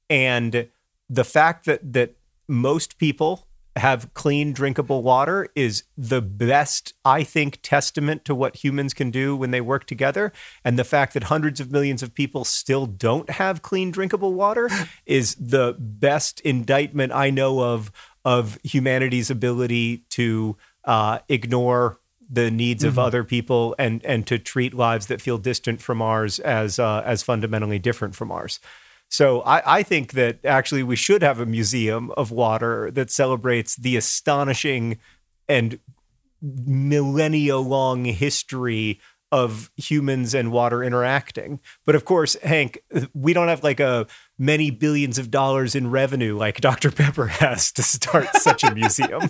And the fact that that most people have clean, drinkable water is the best, I think, testament to what humans can do when they work together. And the fact that hundreds of millions of people still don't have clean, drinkable water is the best indictment I know of of humanity's ability to Uh, ignore the needs mm-hmm. of other people and and to treat lives that feel distant from ours as uh, as fundamentally different from ours. So I, I think that actually we should have a museum of water that celebrates the astonishing and millennia-long history of humans and water interacting. But of course, Hank, we don't have like a many billions of dollars in revenue like Doctor Pepper has to start such a museum.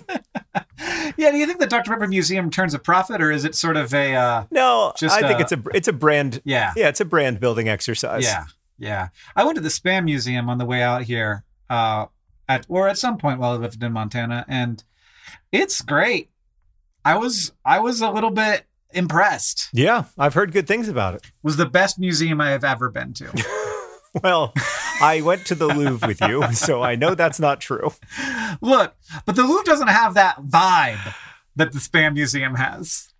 Yeah, do you think the Doctor Pepper Museum turns a profit, or is it sort of a uh, no? Just I a, think it's a it's a brand. Yeah, yeah, it's a brand building exercise. Yeah, yeah. I went to the Spam Museum on the way out here, uh, at or at some point while I lived in Montana, and it's great. I was I was a little bit impressed. Yeah, I've heard good things about it. It was the best museum I have ever been to. Well, I went to the Louvre with you, so I know that's not true. Look, but the Louvre doesn't have that vibe that the Spam Museum has.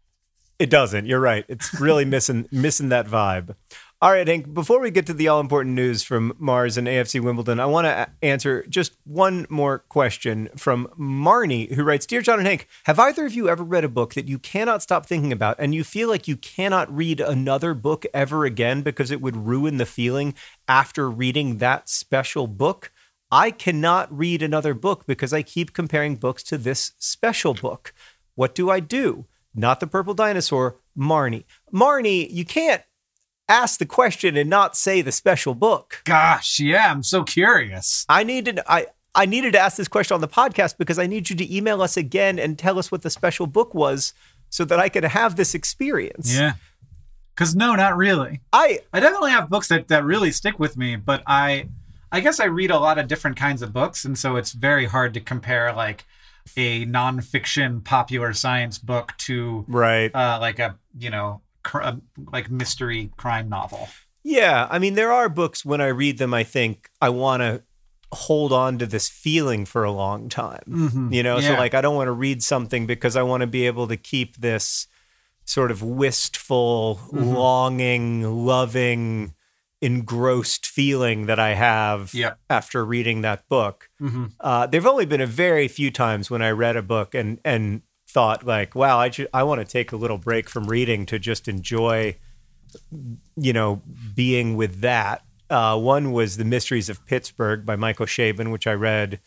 It doesn't. You're right. It's really missing missing that vibe. All right, Hank, before we get to the all-important news from Mars and A F C Wimbledon, I want to answer just one more question from Marnie, who writes, Dear John and Hank, have either of you ever read a book that you cannot stop thinking about and you feel like you cannot read another book ever again because it would ruin the feeling after reading that special book? I cannot read another book because I keep comparing books to this special book. What do I do? Not The Purple Dinosaur, Marnie. Marnie, you can't ask the question and not say the special book. Gosh, yeah, I'm so curious. I needed, I, I needed to ask this question on the podcast because I need you to email us again and tell us what the special book was so that I could have this experience. Yeah, because no, not really. I I definitely have books that, that really stick with me, but I I guess I read a lot of different kinds of books, and so it's very hard to compare like a nonfiction popular science book to right uh, like a, you know, like mystery crime novel. Yeah. I mean, there are books when I read them, I think I want to hold on to this feeling for a long time, mm-hmm. you know? Yeah. So like, I don't want to read something because I want to be able to keep this sort of wistful, mm-hmm. longing, loving, engrossed feeling that I have yep. after reading that book. Mm-hmm. Uh, there've only been a very few times when I read a book and, and, thought like, wow, I ju- I want to take a little break from reading to just enjoy, you know, being with that. Uh, one was The Mysteries of Pittsburgh by Michael Chabon, which I read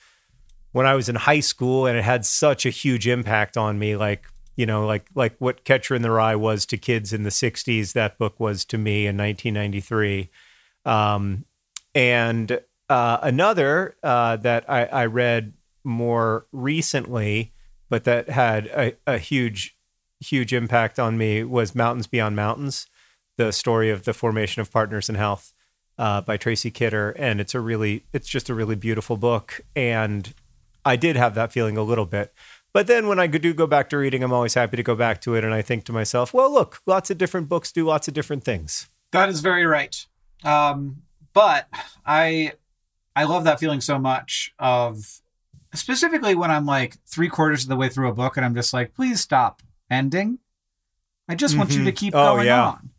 when I was in high school, and it had such a huge impact on me. Like, you know, like like what Catcher in the Rye was to kids in the sixties, that book was to me in nineteen ninety-three. Um, and uh, another uh, that I, I read more recently, but that had a, a huge, huge impact on me was Mountains Beyond Mountains, the story of the formation of Partners in Health uh, by Tracy Kidder. And it's a really, it's just a really beautiful book. And I did have that feeling a little bit. But then when I do go back to reading, I'm always happy to go back to it. And I think to myself, well, look, lots of different books do lots of different things. That is very right. Um, but I, I love that feeling so much of, specifically when I'm like three quarters of the way through a book and I'm just like, please stop ending. I just mm-hmm. want you to keep oh, going yeah. on.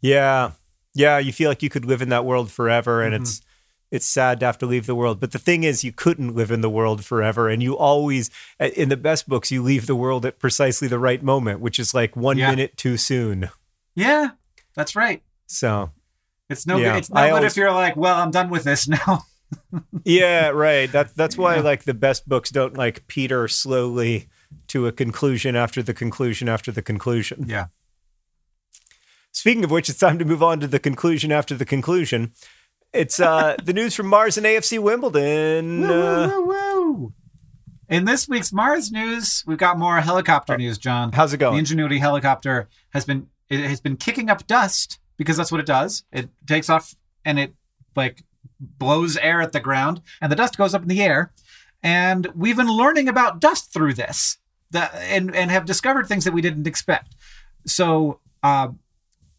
Yeah. Yeah. You feel like you could live in that world forever. And mm-hmm. it's, it's sad to have to leave the world. But the thing is, you couldn't live in the world forever. And you always, in the best books, you leave the world at precisely the right moment, which is like one yeah. minute too soon. Yeah, that's right. So it's no yeah. good. It's no I good always, if you're like, well, I'm done with this now. Yeah, right. That's that's why yeah. like the best books don't like peter slowly to a conclusion after the conclusion after the conclusion. Yeah. Speaking of which, it's time to move on to the conclusion after the conclusion. It's uh, the news from Mars and A F C Wimbledon. Woo, woo, woo, woo. In this week's Mars news, we've got more helicopter news, John. How's it going? The Ingenuity helicopter has been it has been kicking up dust because that's what it does. It takes off and it like blows air at the ground, and the dust goes up in the air. And we've been learning about dust through this, that, and and have discovered things that we didn't expect. So. Uh,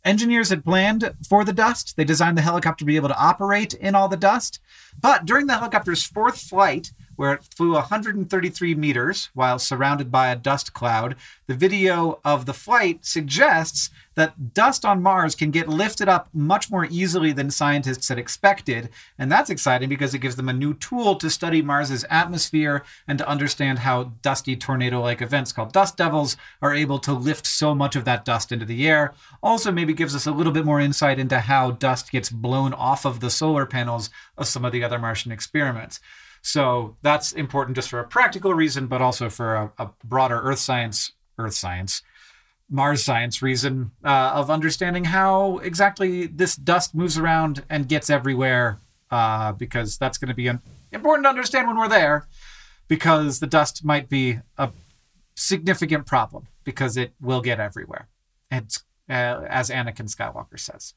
Engineers had planned for the dust. They designed the helicopter to be able to operate in all the dust. But during the helicopter's fourth flight, where it flew one hundred thirty-three meters while surrounded by a dust cloud, the video of the flight suggests that dust on Mars can get lifted up much more easily than scientists had expected. And that's exciting because it gives them a new tool to study Mars's atmosphere and to understand how dusty tornado-like events called dust devils are able to lift so much of that dust into the air. Also maybe gives us a little bit more insight into how dust gets blown off of the solar panels of some of the other Martian experiments. So that's important just for a practical reason, but also for a, a broader Earth science, Earth science, Mars science reason uh, of understanding how exactly this dust moves around and gets everywhere, uh, because that's going to be important to understand when we're there, because the dust might be a significant problem because it will get everywhere. And uh, as Anakin Skywalker says,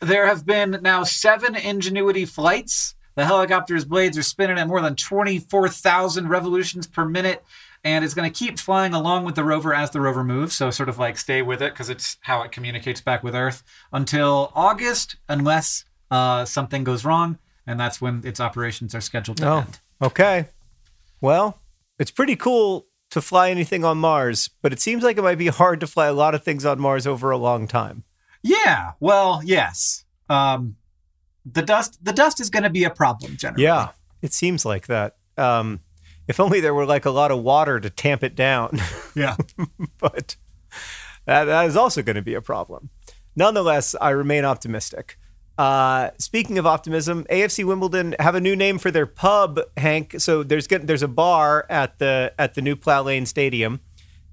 there have been now seven Ingenuity flights. The helicopter's blades are spinning at more than twenty-four thousand revolutions per minute, and it's going to keep flying along with the rover as the rover moves, so sort of like stay with it because it's how it communicates back with Earth until August, unless uh, something goes wrong, and that's when its operations are scheduled to oh, end. Okay. Well, it's pretty cool to fly anything on Mars, but it seems like it might be hard to fly a lot of things on Mars over a long time. Yeah. Well, yes. Um The dust the dust is going to be a problem, generally. Yeah, it seems like that. Um, if only there were like a lot of water to tamp it down. Yeah. But that, that is also going to be a problem. Nonetheless, I remain optimistic. Uh, speaking of optimism, A F C Wimbledon have a new name for their pub, Hank. So there's there's a bar at the, at the new Plough Lane Stadium,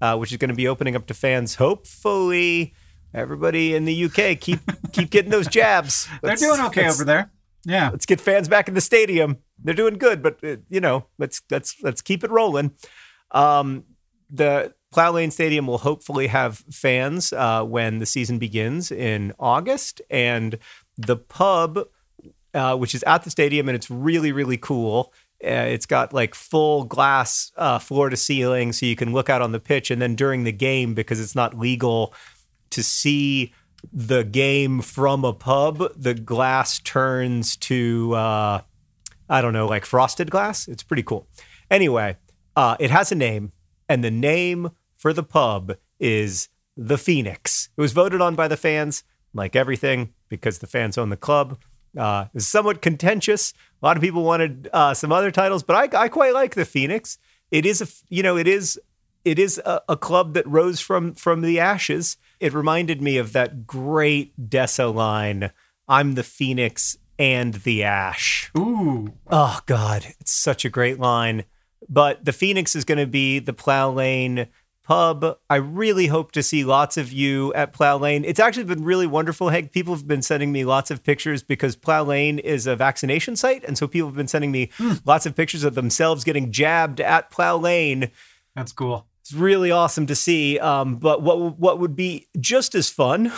uh, which is going to be opening up to fans, hopefully. Everybody in the U K, keep keep getting those jabs. Let's, They're doing okay over there. Yeah, let's get fans back in the stadium. They're doing good, but uh, you know, let's let's let's keep it rolling. Um, the Plough Lane Stadium will hopefully have fans uh, when the season begins in August, and the pub, uh, which is at the stadium, and it's really really cool. Uh, it's got like full glass uh, floor to ceiling, so you can look out on the pitch, and then during the game, because it's not legal to see the game from a pub, the glass turns to, uh, I don't know, like frosted glass. It's pretty cool. Anyway, uh, it has a name, and the name for the pub is The Phoenix. It was voted on by the fans, like everything, because the fans own the club. Uh, it's somewhat contentious. A lot of people wanted uh, some other titles, but I, I quite like The Phoenix. It is, a, you know, it is... It is a, a club that rose from from the ashes. It reminded me of that great Dessa line, I'm the Phoenix and the Ash. Ooh. Oh, God. It's such a great line. But the Phoenix is going to be the Plough Lane pub. I really hope to see lots of you at Plough Lane. It's actually been really wonderful, Hank. People have been sending me lots of pictures because Plough Lane is a vaccination site. And so people have been sending me mm. lots of pictures of themselves getting jabbed at Plough Lane. That's cool. It's really awesome to see, um, but what what would be just as fun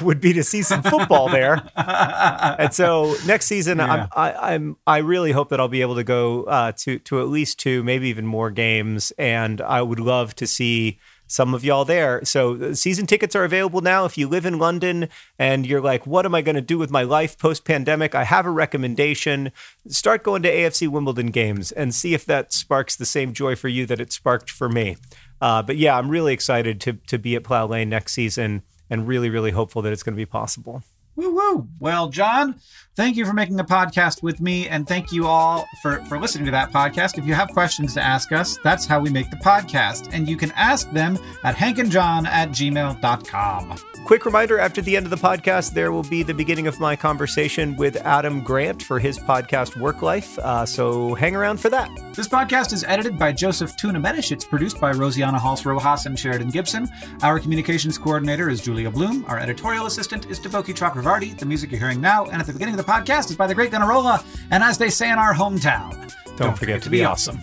would be to see some football there. And so next season, yeah. I'm, I, I'm I really hope that I'll be able to go uh, to to at least two, maybe even more games, and I would love to see some of y'all there. So season tickets are available now. If you live in London and you're like, what am I going to do with my life post-pandemic? I have a recommendation. Start going to A F C Wimbledon games and see if that sparks the same joy for you that it sparked for me. Uh, but yeah, I'm really excited to to be at Plough Lane next season and really, really hopeful that it's going to be possible. Woo woo. Well, John, Thank you for making a podcast with me, and thank you all for, for listening to that podcast. If you have questions to ask us, that's how we make the podcast, and you can ask them at hankandjohn at gmail dot com. Quick reminder, after the end of the podcast, there will be the beginning of my conversation with Adam Grant for his podcast, Work Life, uh, so hang around for that. This podcast is edited by Joseph Tuna-Medish. It's produced by Rosianna Halse-Rojas and Sheridan Gibson. Our communications coordinator is Julia Bloom. Our editorial assistant is Devoki Chakravarti. The music you're hearing now and at the beginning of the podcast is by the great Gunarola, and as they say in our hometown, don't, don't forget, forget to be awesome.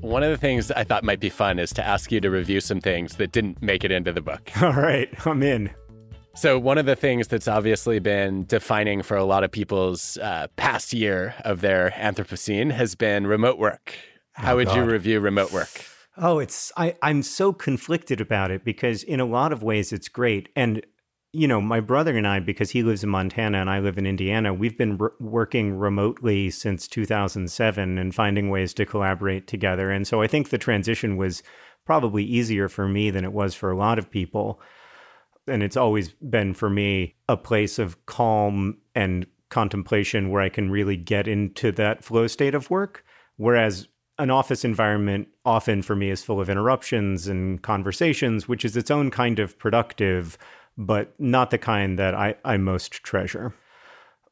One of the things I thought might be fun is to ask you to review some things that didn't make it into the book. All right, I'm in. So one of the things that's obviously been defining for a lot of people's uh, past year of their Anthropocene has been remote work. How oh, would God. you review remote work? Oh, it's I, I'm so conflicted about it because in a lot of ways it's great. And, you know, my brother and I, because he lives in Montana and I live in Indiana, we've been re- working remotely since two thousand seven and finding ways to collaborate together. And so I think the transition was probably easier for me than it was for a lot of people. And it's always been for me a place of calm and contemplation where I can really get into that flow state of work, whereas an office environment often for me is full of interruptions and conversations, which is its own kind of productive, but not the kind that I, I most treasure.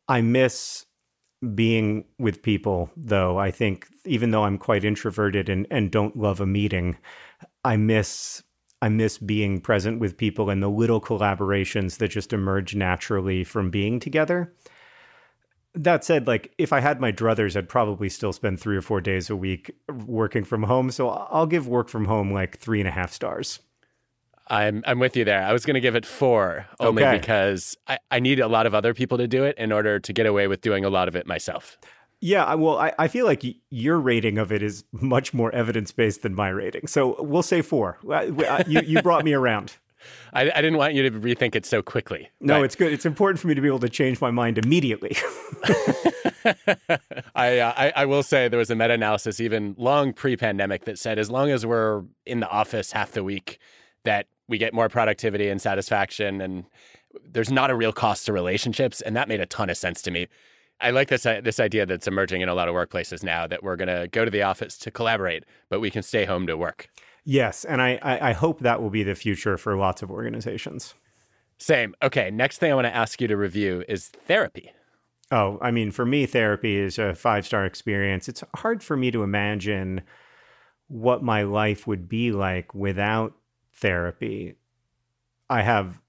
I miss being with people, though. I think even though I'm quite introverted and, and don't love a meeting, I miss I miss being present with people and the little collaborations that just emerge naturally from being together. That said, like, if I had my druthers, I'd probably still spend three or four days a week working from home. So I'll give work from home like three and a half stars. I'm I'm with you there. I was going to give it four only okay. because I, I need a lot of other people to do it in order to get away with doing a lot of it myself. Yeah, well, I, I feel like your rating of it is much more evidence-based than my rating. So we'll say four. You, you brought me around. I, I didn't want you to rethink it so quickly. No, right? It's good. It's important for me to be able to change my mind immediately. I, uh, I I will say there was a meta-analysis even long pre-pandemic that said as long as we're in the office half the week, that we get more productivity and satisfaction, and there's not a real cost to relationships. And that made a ton of sense to me. I like this uh, this idea that's emerging in a lot of workplaces now that we're going to go to the office to collaborate, but we can stay home to work. Yes, and I, I hope that will be the future for lots of organizations. Same. Okay, next thing I want to ask you to review is therapy. Oh, I mean, for me, therapy is a five-star experience. It's hard for me to imagine what my life would be like without therapy. I have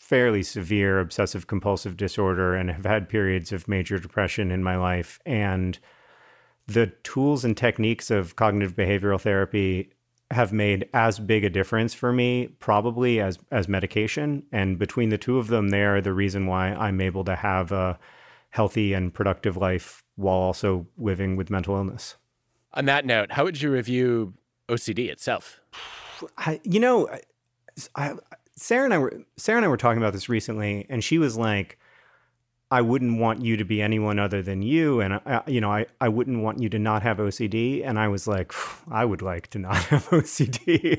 fairly severe obsessive-compulsive disorder and have had periods of major depression in my life, and the tools and techniques of cognitive behavioral therapy have made as big a difference for me, probably as, as medication. And between the two of them, they are the reason why I'm able to have a healthy and productive life while also living with mental illness. On that note, how would you review O C D itself? I, you know, I, Sarah and I were, Sarah and I were talking about this recently, and she was like, I wouldn't want you to be anyone other than you. And, I, you know, I, I wouldn't want you to not have O C D. And I was like, I would like to not have O C D.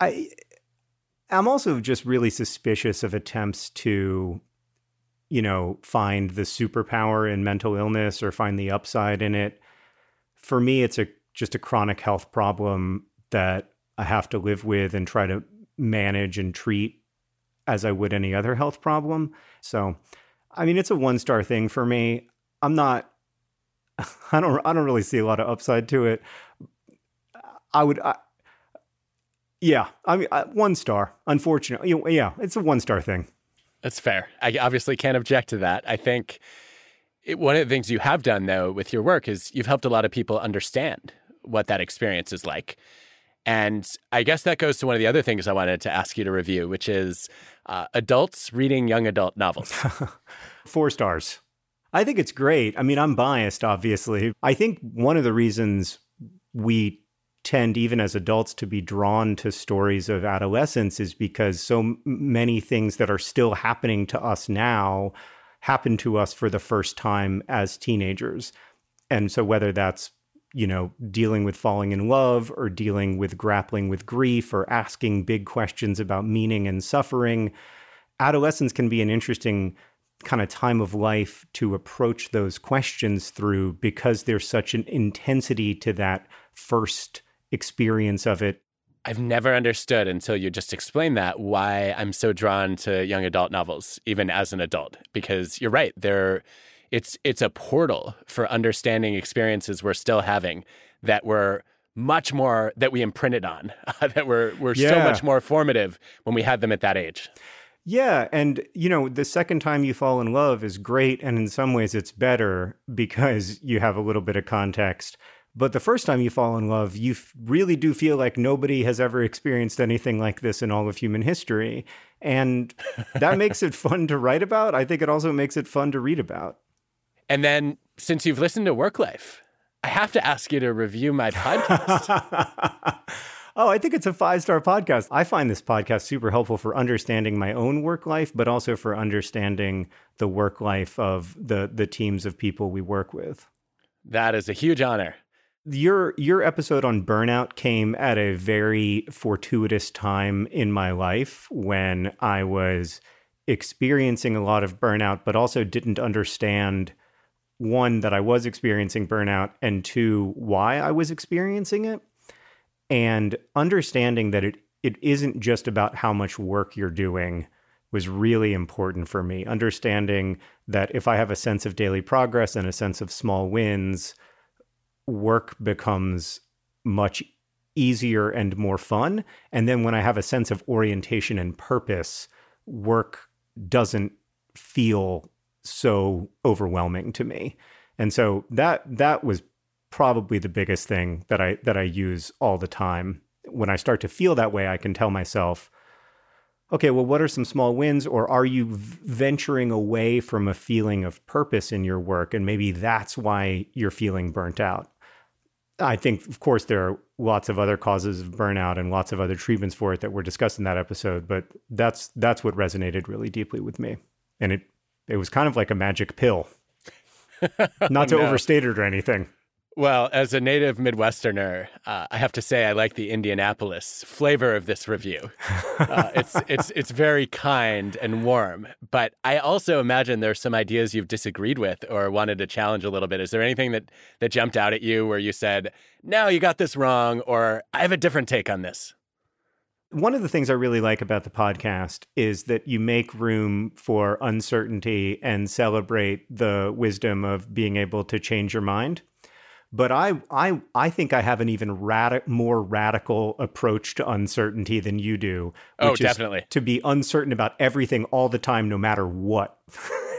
I, I'm also just really suspicious of attempts to, you know, find the superpower in mental illness or find the upside in it. For me, it's a just a chronic health problem that I have to live with and try to manage and treat as I would any other health problem. So, I mean, it's a one-star thing for me. I'm not, I don't, I don't really see a lot of upside to it. I would, I, yeah, I mean, I, one star, unfortunately. Yeah, it's a one-star thing. That's fair. I obviously can't object to that. I think it, one of the things you have done, though, with your work is you've helped a lot of people understand what that experience is like. And I guess that goes to one of the other things I wanted to ask you to review, which is uh, adults reading young adult novels. Four stars. I think it's great. I mean, I'm biased, obviously. I think one of the reasons we tend, even as adults, to be drawn to stories of adolescence is because so many things that are still happening to us now happened to us for the first time as teenagers. And so whether that's you know, dealing with falling in love or dealing with grappling with grief or asking big questions about meaning and suffering. Adolescence can be an interesting kind of time of life to approach those questions through, because there's such an intensity to that first experience of it. I've never understood until you just explained that why I'm so drawn to young adult novels, even as an adult, because you're right, they're It's it's a portal for understanding experiences we're still having that were much more, that we imprinted on, that were, were yeah. so much more formative when we had them at that age. Yeah. And, you know, the second time you fall in love is great. And in some ways it's better because you have a little bit of context. But the first time you fall in love, you f- really do feel like nobody has ever experienced anything like this in all of human history. And that makes it fun to write about. I think it also makes it fun to read about. And then, since you've listened to Work Life, I have to ask you to review my podcast. Oh, I think it's a five-star podcast. I find this podcast super helpful for understanding my own work life, but also for understanding the work life of the the teams of people we work with. That is a huge honor. Your your episode on burnout came at a very fortuitous time in my life when I was experiencing a lot of burnout, but also didn't understand, one, that I was experiencing burnout, and two, why I was experiencing it. And understanding that it, it isn't just about how much work you're doing was really important for me. Understanding that if I have a sense of daily progress and a sense of small wins, work becomes much easier and more fun. And then when I have a sense of orientation and purpose, work doesn't feel so overwhelming to me. And so that that was probably the biggest thing that I that I use all the time. When I start to feel that way, I can tell myself, okay, well, what are some small wins? Or are you venturing away from a feeling of purpose in your work? And maybe that's why you're feeling burnt out. I think, of course, there are lots of other causes of burnout and lots of other treatments for it that were discussed in that episode, but that's that's what resonated really deeply with me. And it it was kind of like a magic pill. Not to no. overstate it or anything. Well, as a native Midwesterner, uh, I have to say I like the Indianapolis flavor of this review. Uh, it's it's it's very kind and warm, but I also imagine there's some ideas you've disagreed with or wanted to challenge a little bit. Is there anything that, that jumped out at you where you said, no, you got this wrong, or I have a different take on this? One of the things I really like about the podcast is that you make room for uncertainty and celebrate the wisdom of being able to change your mind. But I I, I think I have an even radi- more radical approach to uncertainty than you do. Which oh, definitely. Is to be uncertain about everything all the time, no matter what.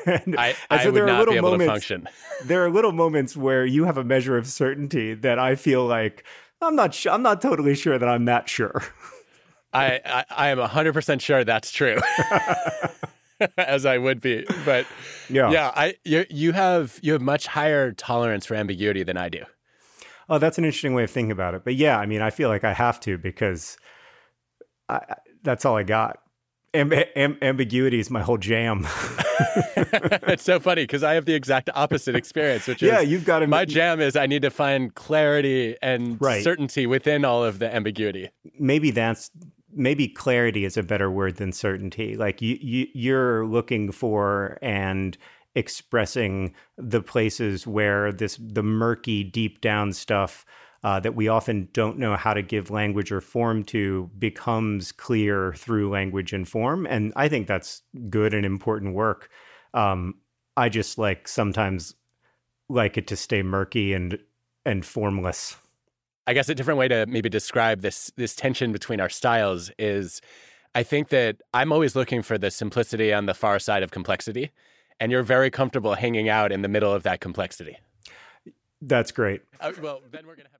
and, I, and so I would there are not little be able moments, to function. There are little moments where you have a measure of certainty that I feel like, I'm not sh- I'm not totally sure that I'm that sure. I, I, I am one hundred percent sure that's true. As I would be, but yeah, yeah I you, you have you have much higher tolerance for ambiguity than I do. Oh, that's an interesting way of thinking about it. But yeah, I mean, I feel like I have to because I, that's all I got. Am, am, ambiguity is my whole jam. It's so funny because I have the exact opposite experience, which is yeah, you've got to, my jam is I need to find clarity and right. certainty within all of the ambiguity. Maybe that's. Maybe clarity is a better word than certainty. Like you, you, you're looking for and expressing the places where this the murky, deep down stuff uh, that we often don't know how to give language or form to becomes clear through language and form. And I think that's good and important work. Um, I just like sometimes like it to stay murky and and formless. I guess a different way to maybe describe this this tension between our styles is I think that I'm always looking for the simplicity on the far side of complexity, and you're very comfortable hanging out in the middle of that complexity. That's great. Uh, well, then we're going to have